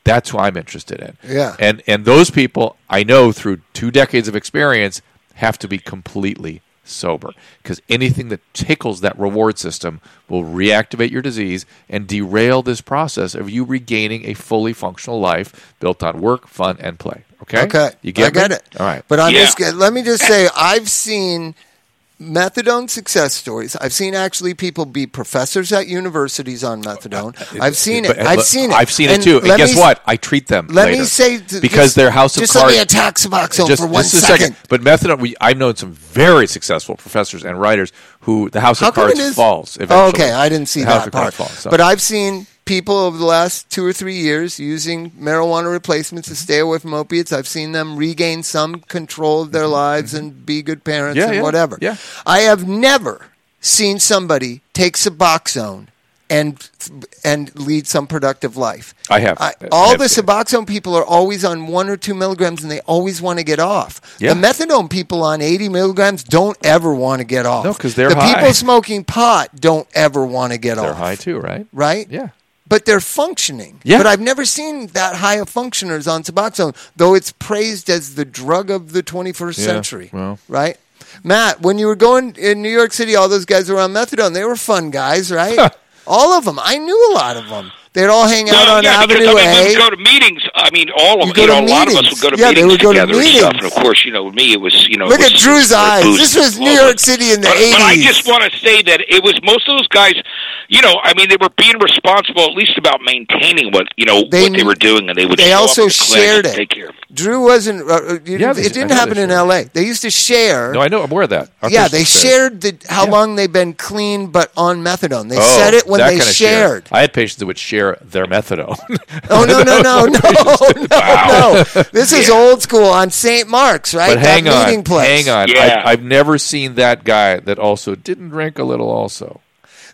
That's who I'm interested in. Yeah. And and those people, I know through two decades of experience, have to be completely sober, because anything that tickles that reward system will reactivate your disease and derail this process of you regaining a fully functional life built on work, fun, and play. Okay? Okay. You get I got it? All right. But I'm yeah. just, let me just say, I've seen methadone success stories. I've seen actually people be professors at universities on methadone. I've seen it. I've seen it. I've seen it, I've seen it too. And guess me, what? I treat them. Let later. me say th- because just, their house of cards. Just let me attack Suboxone for one second. second. But methadone, we, I've known some very successful professors and writers who the house of cards is, falls. Eventually. Oh, okay, I didn't see the that house of part. Falls, so. But I've seen people over the last two or three years using marijuana replacements to stay away from opiates. I've seen them regain some control of their lives and be good parents yeah, and yeah, whatever. Yeah. I have never seen somebody take Suboxone and and lead some productive life. I have. I, all I have the Suboxone people are always on one or two milligrams, and they always want to get off. Yeah. The methadone people on eighty milligrams don't ever want to get off. No, because they're the high. The people smoking pot don't ever want to get they're off. They're high too, right? Right? Yeah. But they're functioning. Yeah. But I've never seen that high of functioners on Suboxone, though it's praised as the drug of the twenty-first yeah, century. Well. Right? Matt, when you were going in New York City, all those guys were on methadone. They were fun guys, right? All of them. I knew a lot of them. They'd all hang out well, on yeah, Avenue because, I mean, A. We would go to meetings. I mean, all of them. You know, a lot of us would go to yeah, meetings. Yeah, they would go to meetings. And, and of course, you know, with me, it was, you know. Look was, at Drew's eyes. This was New York City in the but, eighties. But I just want to say that it was most of those guys, you know, I mean, they were being responsible at least about maintaining what, you know, they, what they were doing. And they would They also shared it. Take care. Drew wasn't, uh, you, yeah, it they, didn't happen in L A. They used to share. No, I know. I'm aware of that. Our yeah, they shared the, how yeah. long they've been clean but on methadone. They oh, said it when they shared. I had patients that would share their methadone. Oh, no, no, no, no, no, wow. no. This is yeah. old school on Saint Mark's, right? But hang that meeting on, place. hang on. Yeah. I, I've never seen that guy that also didn't drink a little also.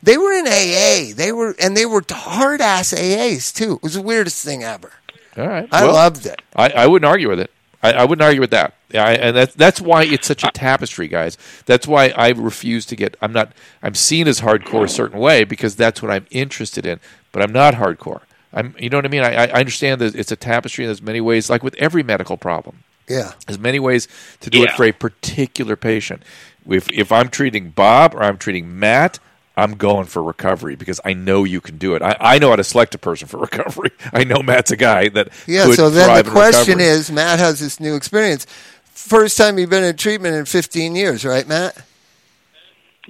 They were in A A. They were, and they were hard-ass A As, too. It was the weirdest thing ever. All right. I well, loved it. I, I wouldn't argue with it. I, I wouldn't argue with that. I, and that's that's why it's such a tapestry, guys. That's why I refuse to get. I'm not. I'm seen as hardcore a certain way because that's what I'm interested in. But I'm not hardcore. I'm. You know what I mean? I, I understand that it's a tapestry, and there's many ways, like with every medical problem. Yeah, there's many ways to do yeah. it for a particular patient. If if I'm treating Bob or I'm treating Matt, I'm going for recovery because I know you can do it. I, I know how to select a person for recovery. I know Matt's a guy that yeah. could so then the question recovery. is, Matt has this new experience. First time you've been in treatment in fifteen years, right, Matt?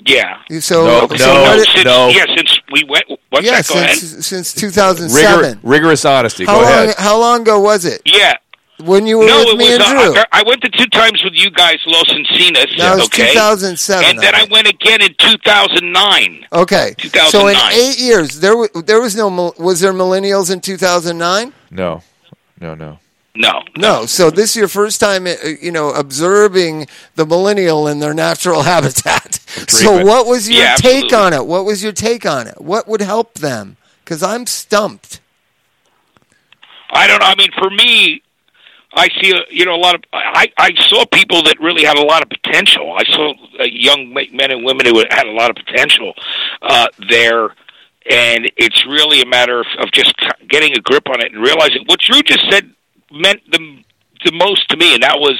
Yeah. So no, so no, what it, since, no. Yeah, since we went. What's yeah, that? Go since, ahead. since two thousand seven. Rigor, rigorous honesty. How go long, ahead. How long ago was it? Yeah. When you were no, with me was, and Drew. Uh, I went to two times with you guys, Las Encinas. That was okay? two thousand seven. And then right. I went again in two thousand nine. Okay. two thousand nine. So in eight years, there was, there was no. Was there millennials in two thousand nine? No. No, no. No, no. No. So this is your first time, you know, observing the millennial in their natural habitat. So what was your yeah, take absolutely. on it? What was your take on it? What would help them? Because I'm stumped. I don't know. I mean, for me, I see, a, you know, a lot of, I, I saw people that really had a lot of potential. I saw young men and women who had a lot of potential uh, there. And it's really a matter of, of just getting a grip on it and realizing what Drew just said meant the the most to me, and that was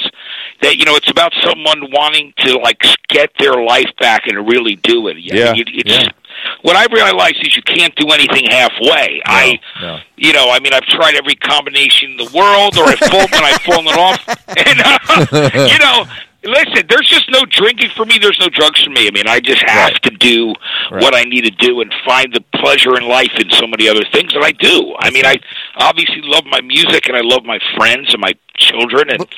that, you know, it's about someone wanting to, like, get their life back and really do it. Yeah. I mean, it's, yeah. What I realized is you can't do anything halfway. No, I, no. You know, I mean, I've tried every combination in the world, or I've fallen, I've fallen off. And, uh, you know, listen, there's just no drinking for me. There's no drugs for me. I mean, I just have right. to do right. what I need to do and find the pleasure in life in so many other things that I do. I mean, I obviously love my music, and I love my friends and my children. And, but,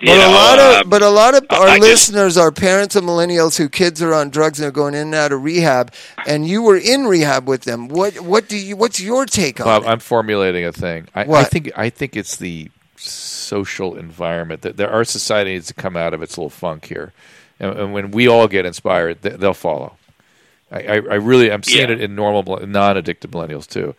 you but, know, a lot of, uh, but a lot of our I listeners just, are parents of millennials whose kids are on drugs and are going in and out of rehab, and you were in rehab with them. What What do you? What's your take on Bob, it? I'm formulating a thing. I, I think I think it's the social environment that our society needs to come out of its little funk here, and, and when we all get inspired, they'll follow. I, I, I really, I'm seeing yeah. it in normal, non-addicted millennials too.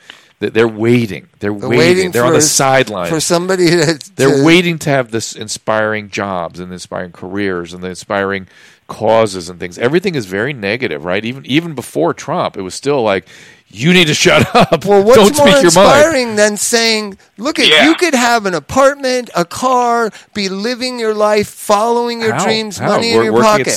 They're waiting. They're, they're waiting. waiting. They're on the sidelines. For somebody that... They're to waiting to have this inspiring jobs and inspiring careers and the inspiring causes and things. Everything is very negative, right? Even even before Trump, it was still like, you need to shut up. Well, what's Don't speak more your inspiring mind. Than saying, look, at, yeah. you could have an apartment, a car, be living your life, following your How? dreams, How? money We're in your pocket. We're working at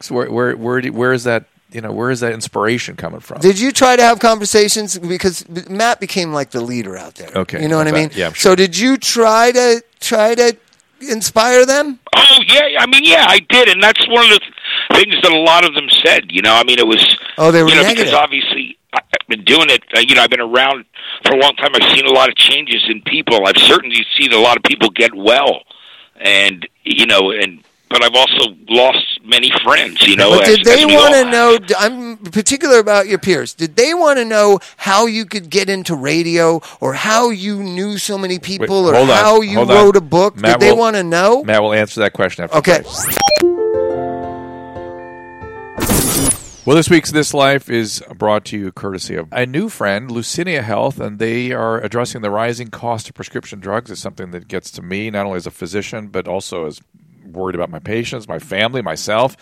Starbucks? Where, where, where, where is that... You know, where is that inspiration coming from? Did you try to have conversations? Because Matt became like the leader out there. Okay. You know what I, I mean? Yeah, I'm sure. So did you try to try to inspire them? Oh, yeah. I mean, yeah, I did. And that's one of the things that a lot of them said. You know, I mean, it was... Oh, they were you know, negative. Because obviously I've been doing it. You know, I've been around for a long time. I've seen a lot of changes in people. I've certainly seen a lot of people get well. And, you know, and... But I've also lost many friends, you know. But did as, they want to know, I'm particular about your peers, did they want to know how you could get into radio or how you knew so many people Wait, or on, how you wrote on. a book? Matt did they want to know? Matt will answer that question after. Okay. Well, this week's This Life is brought to you courtesy of a new friend, Lucinia Health, and they are addressing the rising cost of prescription drugs. It's something that gets to me, not only as a physician, but also as worried about my patients, my family, myself.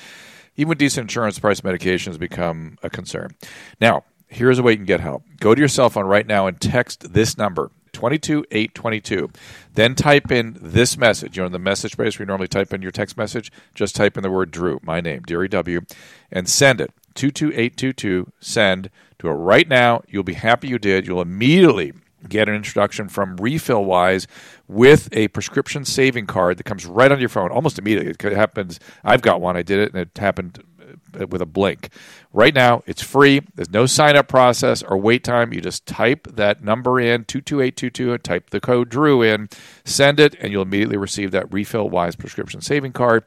Even with decent insurance, price medications become a concern. Now, here's a way you can get help. Go to your cell phone right now and text this number, two two eight two two. Then type in this message. You know, in the message space where you normally type in your text message, just type in the word Drew, my name, D R E W, and send it. two two eight two two, send. Do it right now. You'll be happy you did. You'll immediately get an introduction from RefillWise with a prescription saving card that comes right on your phone almost immediately. It happens. I've got one. I did it, and it happened with a blink. Right now, it's free. There's no sign-up process or wait time. You just type that number in, two two eight two two, and type the code Drew in, send it, and you'll immediately receive that RefillWise prescription saving card.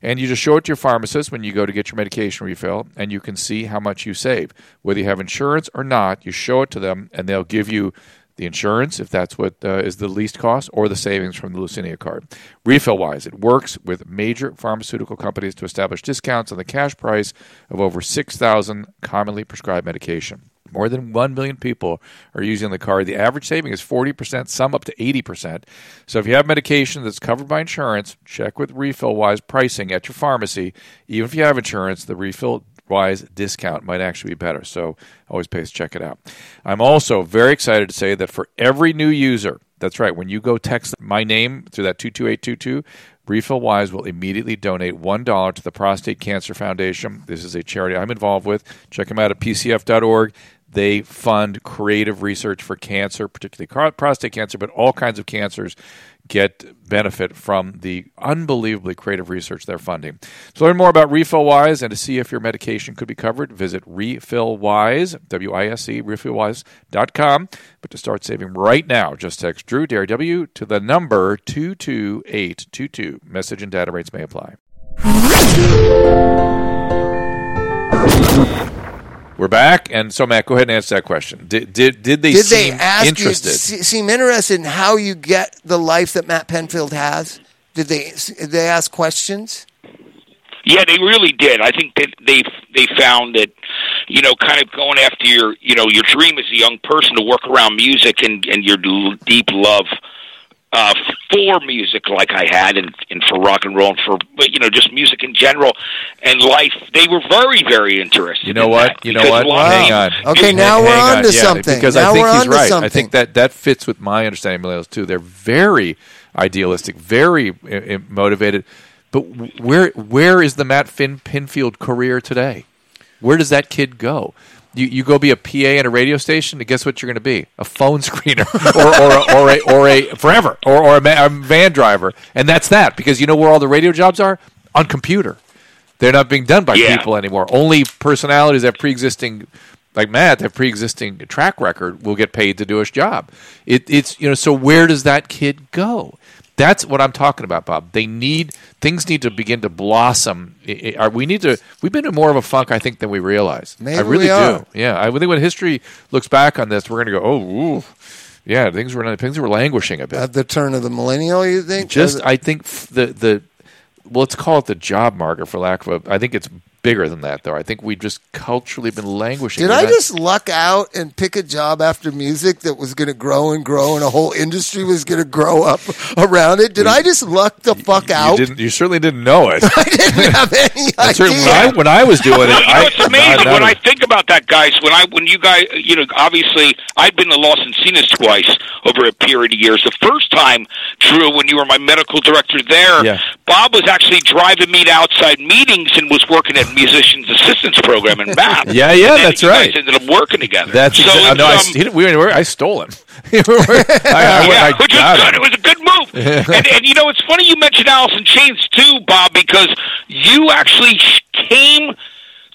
And you just show it to your pharmacist when you go to get your medication refill, and you can see how much you save. Whether you have insurance or not, you show it to them, and they'll give you the insurance, if that's what uh, is the least cost, or the savings from the Lucinia card. RefillWise, it works with major pharmaceutical companies to establish discounts on the cash price of over six thousand commonly prescribed medication. More than one million people are using the card. The average saving is forty percent, some up to eighty percent. So if you have medication that's covered by insurance, check with RefillWise pricing at your pharmacy. Even if you have insurance, the refill Wise discount might actually be better, so always pays to check it out. I'm also very excited to say that for every new user, that's right, when you go text my name through that two two eight two two, RefillWise will immediately donate one dollar to the Prostate Cancer Foundation. This is a charity I'm involved with. Check them out at p c f dot org. They fund creative research for cancer, particularly prostate cancer, but all kinds of cancers get benefit from the unbelievably creative research they're funding. To learn more about RefillWise and to see if your medication could be covered, visit RefillWise, W I S E, RefillWise dot com. But to start saving right now, just text Drew, D R E W, to the number two two eight two two. Message and data rates may apply. We're back, and so Matt, go ahead and answer that question. Did did did they did seem they ask interested? You, seem interested in how you get the life that Matt Pinfield has? Did they did they ask questions? Yeah, they really did. I think that they they found that, you know, kind of going after your you know your dream as a young person to work around music and and your deep love Uh, for music like I had and, and for rock and roll and for, you know, just music in general and life. They were very, very interested. You know in what? That you know what? Hang on. Okay, now we're on to something. Because I think he's right. I think that, that fits with my understanding of millennials, too. They're very idealistic, very uh, motivated. But where where is the Matt Finn Pinfield career today? Where does that kid go? You you go be a P A at a radio station, and guess what you're going to be? A phone screener or or, or, a, or a or a forever or or a, ma- a van driver, and that's that. Because you know where all the radio jobs are? On computer. They're not being done by yeah. people anymore. Only personalities that pre-existing, like Matt, that pre-existing track record will get paid to do his job. It, it's you know. So where does that kid go? That's what I'm talking about, Bob. They need things need to begin to blossom. It, it, we need to. We've been in more of a funk, I think, than we realize. Maybe I really we are. do. Yeah, I think when history looks back on this, we're going to go, oh, ooh. yeah, things were things were languishing a bit at the turn of the millennial. You think? Just, I think the the well, let's call it the job market, for lack of a. I think it's bigger than that, though. I think we've just culturally been languishing. Did We're I not... just luck out and pick a job after music that was going to grow and grow, and a whole industry was going to grow up around it? Did you, I just luck the fuck you out? Didn't, you certainly didn't know it. I didn't have any idea. When I, when I was doing it, well, you know, I, it's amazing when I think about that, guys. When I, when you guys, you know, obviously, I'd been to Las Encinas twice over a period of years. The first time, Drew, when you were my medical director there, yeah. Bob was actually driving me to outside meetings and was working at Musicians Assistance Program in M A P. Yeah, yeah, that's right. And ended up working together. That's so exactly. No, um, I, he, we were, I stole him. I, I, yeah, I, I which was good. Him. It was a good move. and, and, you know, it's funny you mentioned Alice in Chains, too, Bob, because you actually came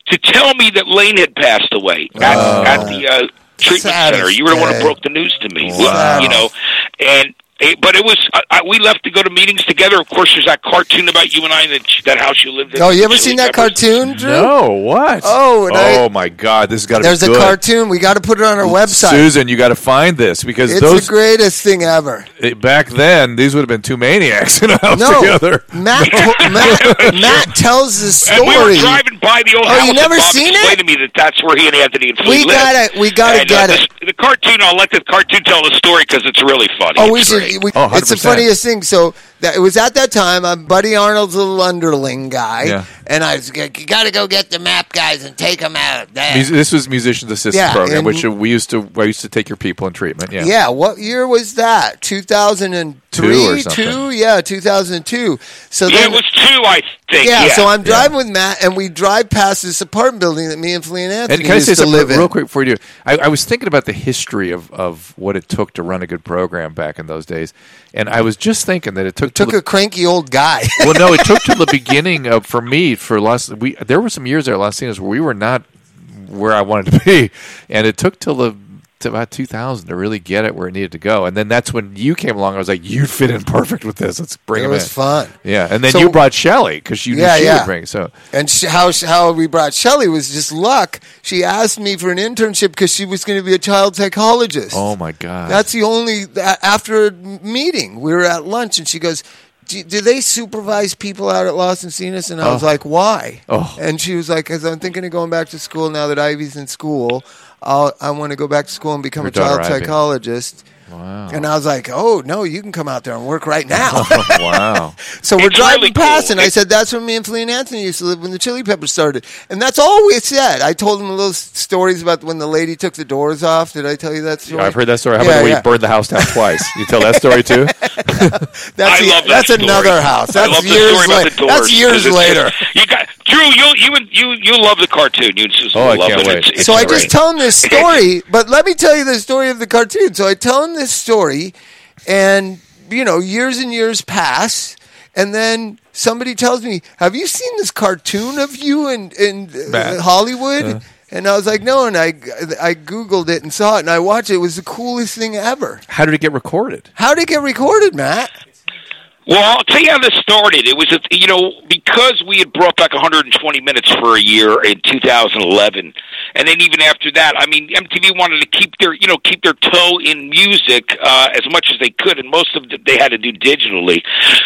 to tell me that Lane had passed away at, oh. at the uh, treatment Sad center. You were the one who broke the news to me. Wow. You know, and... It, but it was, I, I, we left to go to meetings together. Of course, there's that cartoon about you and I in the, that house you lived in. Oh, you ever seen that peppers. cartoon, Drew? No, what? Oh, and oh I, my God, this has got to be good. There's a cartoon. We got to put it on our website. Susan, you got to find this because it's those, the greatest thing ever. It, back then, these would have been two maniacs in a house no, together. Matt, Matt, Matt tells the story. And we were driving by the old oh, house. Oh, you never seen it? To me that that's where he and Anthony and Flea we gotta, lived. We got to get uh, it. This, the cartoon, I'll let the cartoon tell the story because it's really funny. Oh, we should. We, oh, it's the funniest thing. So that, it was at that time. I'm Buddy Arnold's little underling guy, yeah. and I was like, you got to go get the M A P guys and take them out. Mus- this was Musicians Assistance yeah, Program, which we used to. I used to take your people in treatment. Yeah. Yeah. What year was that? two thousand three Two or something. Two? Yeah, two thousand two So yeah, then, it was two, I think. Yeah. yeah. So I'm driving yeah. with Matt, and we drive past this apartment building that me and Flea and Anthony and can used I say to live in. Real quick before you do, I, I was thinking about the history of of what it took to run a good program back in those days. And I was just thinking that it took it took to a the, cranky old guy. Well, no, it took to the beginning of for me for Las. We there were some years there at Las Encinas where we were not where I wanted to be, and it took till the to about two thousand to really get it where it needed to go. And then that's when you came along. I was like, you fit in perfect with this. Let's bring it him in. It was fun. Yeah, and then so, you brought Shelly because you yeah, knew she yeah. would bring. So and sh- how how we brought Shelly was just luck. She asked me for an internship because she was going to be a child psychologist. Oh my God! That's the only after a meeting we were at lunch and she goes, Do, do they supervise people out at Las Encinas? And I oh. was like, why? Oh. And she was like, because I'm thinking of going back to school now that Ivy's in school. I'll, I want to go back to school and become Your a child psychologist. Wow. And I was like, oh, no, you can come out there and work right now. Oh, wow. So we're it's driving really past, cool. and I said, that's when me and Flea and Anthony used to live when the Chili Peppers started. And that's all we said. I told them little stories about when the lady took the doors off. Did I tell you that story? Yeah, I've heard that story. How yeah, about yeah. we burned the house down twice? You tell that story, too? that's I the, love that That's story. another house. That's I love years story about la- the doors. That's years later. You got, Drew, you you you you love the cartoon. You and Susan oh, I love can't it. Wait. It's, it's so great. I just tell them this story, but let me tell you the story of the cartoon. So I tell them this story, and you know, years and years pass, and then somebody tells me, have you seen this cartoon of you in, in uh, Hollywood? Uh. And I was like, no, and I, I Googled it and saw it, and I watched it. It was the coolest thing ever. How did it get recorded? How did it get recorded, Matt? Well, I'll tell you how this started. It was, a, you know, because we had brought back one hundred twenty minutes for a year in two thousand eleven, and then even after that, I mean, M T V wanted to keep their, you know, keep their toe in music uh, as much as they could, and most of it they had to do digitally.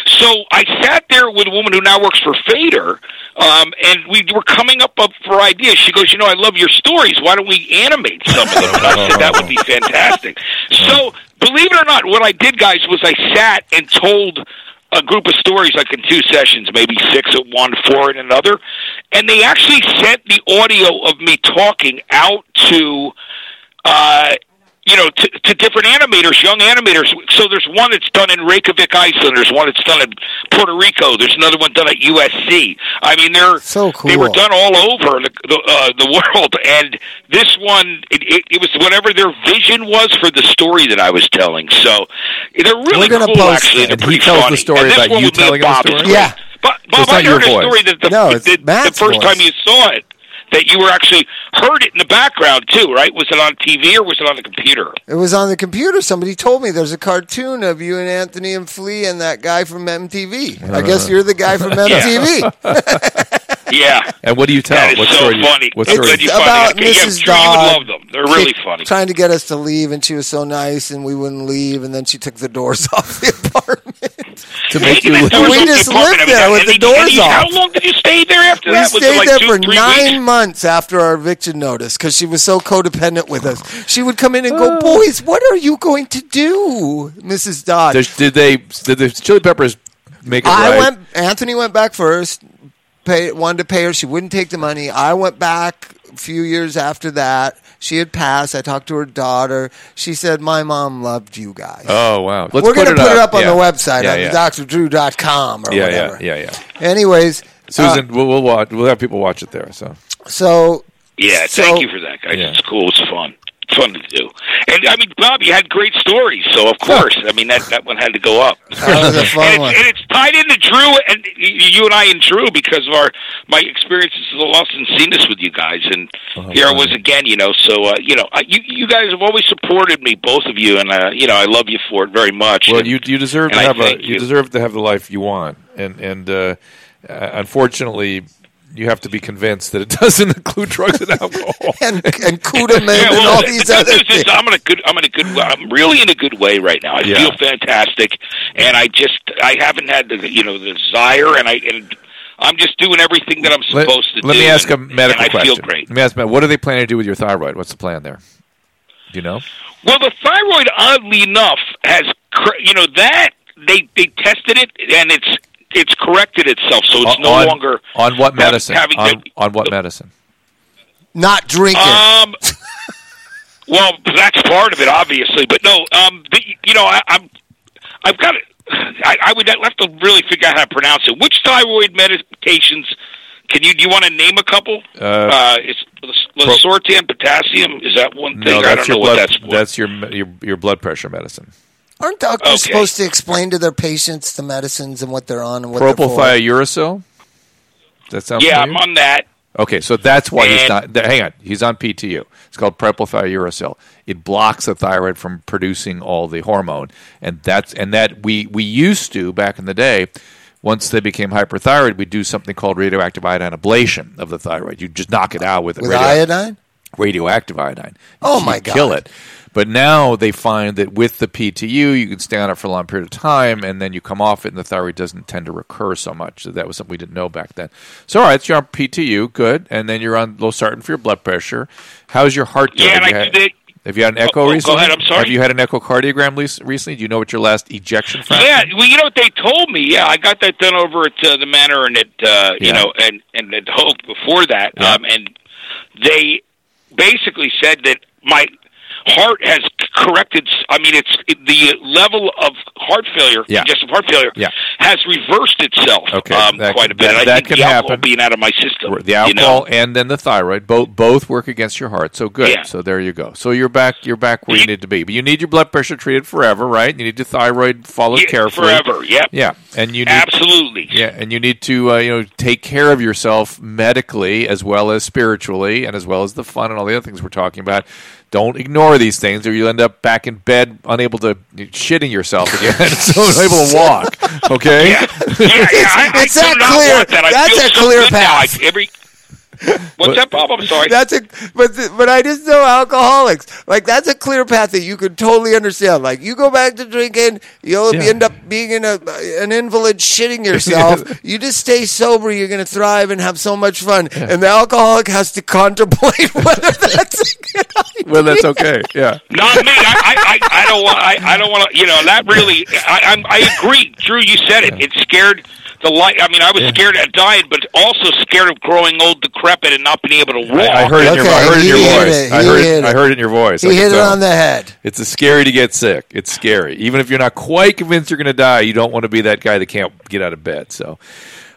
So I sat there with a woman who now works for Fader, um, and we were coming up, up for ideas. She goes, you know, I love your stories. Why don't we animate some of them? And I said, that would be fantastic. So believe it or not, what I did, guys, was I sat and told a group of stories, like in two sessions, maybe six at one, four at another, and they actually sent the audio of me talking out to, uh, you know, to, to different animators, young animators. So there's one that's done in Reykjavik, Iceland. There's one that's done in Puerto Rico. There's another one done at U S C. I mean, they're so cool. They were done all over the the, uh, the world, and this one, it, it, it was whatever their vision was for the story that I was telling. So. They're really cool, actually. They're pretty funny. He tells the story about you telling the story? Yeah. Bob, I heard a story that the first time you saw it, that you were actually heard it in the background, too, right? Was it on T V or was it on the computer? It was on the computer. Somebody told me there's a cartoon of you and Anthony and Flea and that guy from M T V. I guess you're the guy from M T V. Yeah. And what do you tell? That is what so story funny. You, what it's story about you Missus Yeah, Dodd. You would love them. They're really funny. Trying to get us to leave, and she was so nice, and we wouldn't leave, and then she took the doors off the apartment. to make you leave. We just the lived there with the doors he, off. How long did you stay there after we that? We stayed was there like two, for nine weeks? months after our eviction notice, because she was so codependent with us. She would come in and go, boys, what are you going to do, Missus Dodd? There's, did they? Did the Chili Peppers make it I right? Went, Anthony went back first. Pay, wanted to pay her. She wouldn't take the money. I went back a few years after that. She had passed. I talked to her daughter. She said, my mom loved you guys. Oh, wow. Let's We're going to put it up, it up on yeah. the website yeah, on yeah. dr drew dot com or yeah, whatever. Yeah, yeah, yeah. Anyways. Susan, uh, we'll, we'll watch. We'll have people watch it there. So, so Yeah, so, thank you for that, guys. Yeah. It's cool. It's fun. It's fun to do. And, I mean, Bob, you had great stories, so of course. I mean, that, that one had to go up. That was a fun and, it's, one. and it's tied into Drew, and you and I and Drew, because of our my experiences with the Las Encinas with you guys. And oh, here wow. I was again, you know. So, uh, you know, I, you, you guys have always supported me, both of you, and, uh, you know, I love you for it very much. Well, and, you you deserve to have a, you, you deserve to have the life you want. And, and uh, unfortunately... you have to be convinced that it doesn't include drugs and alcohol and, and Coumadin yeah, well, and all the, these the, other the, things. I'm in a good. I'm in a good. I'm really in a good way right now. I yeah. feel fantastic, and I just I haven't had the you know the desire, and I and I'm just doing everything that I'm supposed let, to let do. Let me ask and, a medical and I question. I feel great. Let me ask Matt. What are they planning to do with your thyroid? What's the plan there? Do you know? Well, the thyroid, oddly enough, has you know that they they tested it and it's. It's corrected itself, so it's on, no longer on what medicine. Having, on, having, on what medicine? Not drinking. Um, well, that's part of it, obviously. But no, um, the, you know, I, I'm, I've got it. I, I would have to really figure out how to pronounce it. Which thyroid medications? Can you do you want to name a couple? Uh, uh, it's Losartan, potassium. Is that one thing? No, that's I don't your know blood, what that's. For. That's your, your your blood pressure medicine. Aren't doctors okay. supposed to explain to their patients the medicines and what they're on and what Propylthiouracil? That sounds yeah, familiar? I'm on that. Okay, so that's why and he's not. Hang on, he's on P T U. It's called Propylthiouracil. It blocks the thyroid from producing all the hormone, and that's and that we we used to back in the day. Once they became hyperthyroid, we do something called radioactive iodine ablation of the thyroid. You just knock it out with with radio, iodine, radioactive iodine. Oh you my god, kill it. But now they find that with the P T U, you can stay on it for a long period of time, and then you come off it, and the thyroid doesn't tend to recur so much. So that was something we didn't know back then. So, all right, you're on P T U, good, and then you're on Losartan for your blood pressure. How's your heart doing? Yeah, have, and you I had, did have you had an echo oh, recently? Go ahead, I'm sorry. Have you had an echocardiogram recently? Do you know what your last ejection fraction? Yeah, well, you know what they told me. Yeah, I got that done over at uh, the Manor and at uh, yeah. you know and and at Hope before that, yeah. um, and they basically said that my heart has corrected. I mean, it's it, the level of heart failure, yeah. congestive heart failure, yeah. has reversed itself okay. um, that quite can, a bit. That, I that think can the alcohol happen. Being out of my system, the alcohol you know? and then the thyroid, both both work against your heart. So good. Yeah. So there you go. So you're back. You're back where you need to be. But you need your blood pressure treated forever, right? You need your thyroid followed yeah, carefully forever. Yep. Yeah. And you need, absolutely. Yeah. And you need to uh, you know take care of yourself medically as well as spiritually and as well as the fun and all the other things we're talking about. Don't ignore these things, or you end up back in bed, unable to shitting yourself again, so unable to walk. Okay, yeah, yeah, yeah. I, I it's that clear. That. That's a clear path. I, every what's but, that, Bob? I'm sorry. That's a but. But I just know alcoholics. Like that's a clear path that you could totally understand. Like you go back to drinking, you'll yeah. end up being in a an invalid, shitting yourself. yeah. You just stay sober. You're going to thrive and have so much fun. Yeah. And the alcoholic has to contemplate whether that's. Well, that's okay. Yeah, not me. I, I, I don't want. I, I don't want to. You know, that really. I, I, I agree, Drew. You said it. It scared the life. I mean, I was yeah. scared of dying, but also scared of growing old, decrepit, and not being able to walk. I heard it in your voice. I heard it in your voice. I heard it. I heard it in your voice. He hit it on the head. It's scary to get sick. It's scary, even if you're not quite convinced you're going to die. You don't want to be that guy that can't get out of bed. So.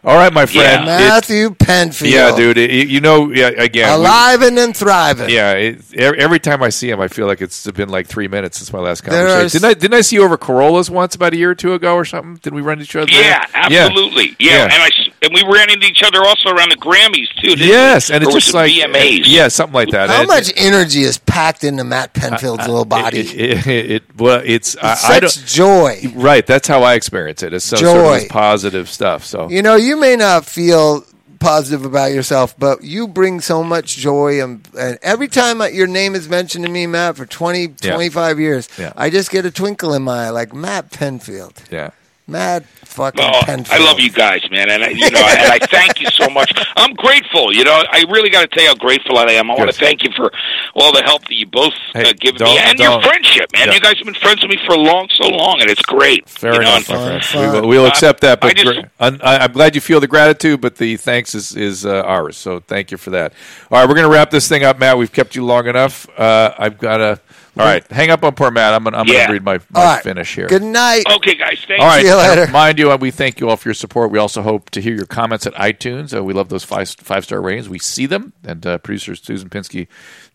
All right, my friend. Yeah. Matthew Penfield. Yeah, dude. It, you know, yeah, again. Alive we, and thriving. Yeah. It, every time I see him, I feel like it's been like three minutes since my last conversation. Are, didn't, I, didn't I see you over Carolla's once about a year or two ago or something? Did we run into each other? Yeah, there? absolutely. Yeah. yeah. And I, and we ran into each other also around the Grammys, too. Didn't yes. We? And it's just like. V M As. And, yeah, something like that. How and much it, energy is packed into Matt Penfield's I, I, little body? It, it, it, it, well, it's. It's I, such I don't, joy. Right. That's how I experience it. It's some joy. Sort of positive stuff. So You know, you may not feel positive about yourself, but you bring so much joy. And, and every time I, your name is mentioned to me, Matt, for twenty, yeah. twenty-five years, yeah. I just get a twinkle in my eye, like Matt Pinfield. Yeah. Matt fucking oh, Penfield. I love you guys, man, and I, you know, and I thank you so much. I'm grateful, you know. I really got to tell you how grateful I am. I want to thank you for all the help that you both hey, uh, give me, and don't. your friendship, man. Yeah. You guys have been friends with me for long, so long, and it's great. Fair you enough, know? my friend. We will, we'll accept that. But I just, gra- I, I'm glad you feel the gratitude, but the thanks is, is uh, ours. So thank you for that. All right, we're going to wrap this thing up, Matt. We've kept you long enough. Uh, I've got a. All right, hang up on poor Matt. I'm gonna, I'm yeah. gonna read my, my right. finish here. Good night. Okay, guys. Thank all right. you. See you later. Mind you, we thank you all for your support. We also hope to hear your comments at iTunes. Uh, we love those five five star ratings. We see them, and uh, producer Susan Pinsky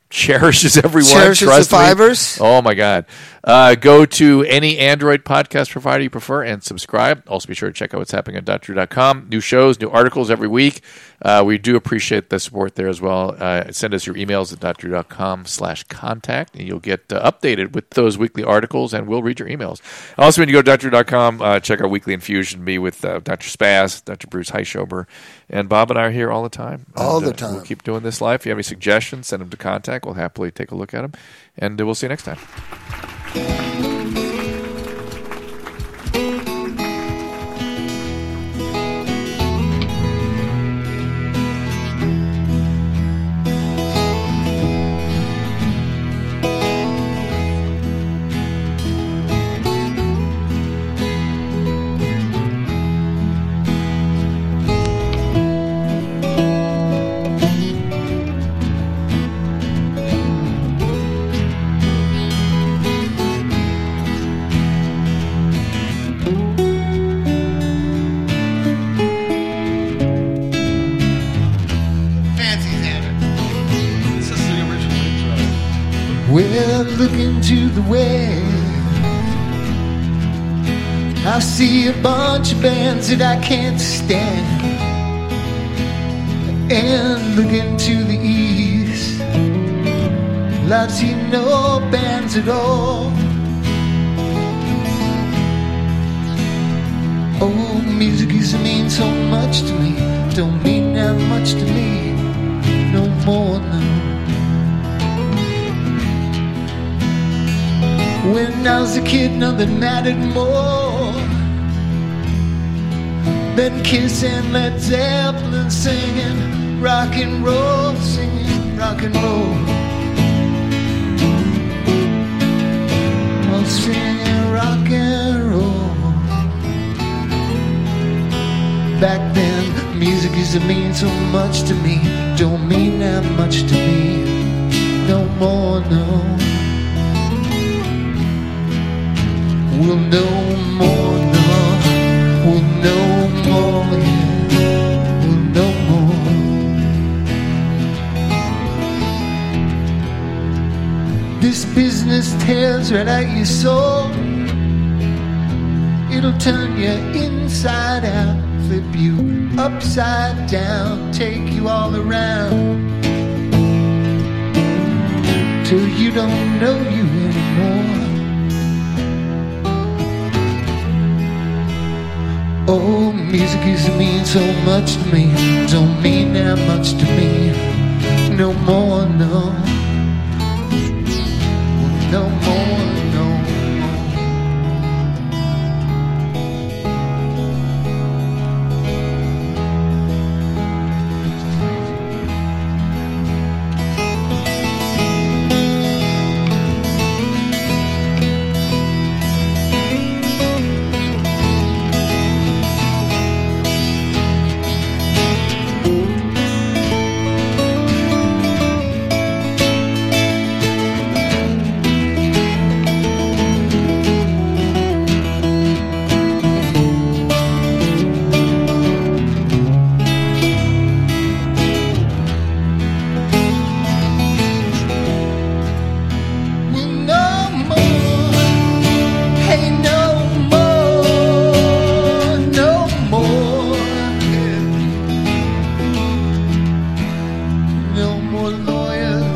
cherishes everyone. Cherishes Trust the fivers. Me. Oh my God! Uh, go to any Android podcast provider you prefer and subscribe. Also, be sure to check out what's happening at Doctor Drew dot com. New shows, new articles every week. Uh, we do appreciate the support there as well. Uh, send us your emails at Doctor Drew dot com slash contact, and you'll get uh, updated with those weekly articles, and we'll read your emails. Also, when you go to Doctor Drew dot com, uh, check our weekly infusion. Me with uh, Doctor Spaz, Doctor Bruce Heischober, and Bob and I are here all the time. All and, the time. Uh, we'll keep doing this live. If you have any suggestions, send them to contact. We'll happily take a look at them, and uh, we'll see you next time. I see a bunch of bands that I can't stand, and looking to the east, I've seen no bands at all. Oh, music used to mean so much to me, don't mean that much to me no more now. When I was a kid, nothing mattered more than Kiss and Led Zeppelin singing rock and roll, singing rock and roll. Oh, singing rock and roll. Back then, music used to mean so much to me, don't mean that much to me no more, no. We'll know more, no. We'll know more, yeah. We'll know more. This business tears right at your soul. It'll turn you inside out, flip you upside down, take you all around till you don't know you anymore. Oh, music used to mean so much to me, don't mean that much to me no more, no. No more, no. No more lawyers,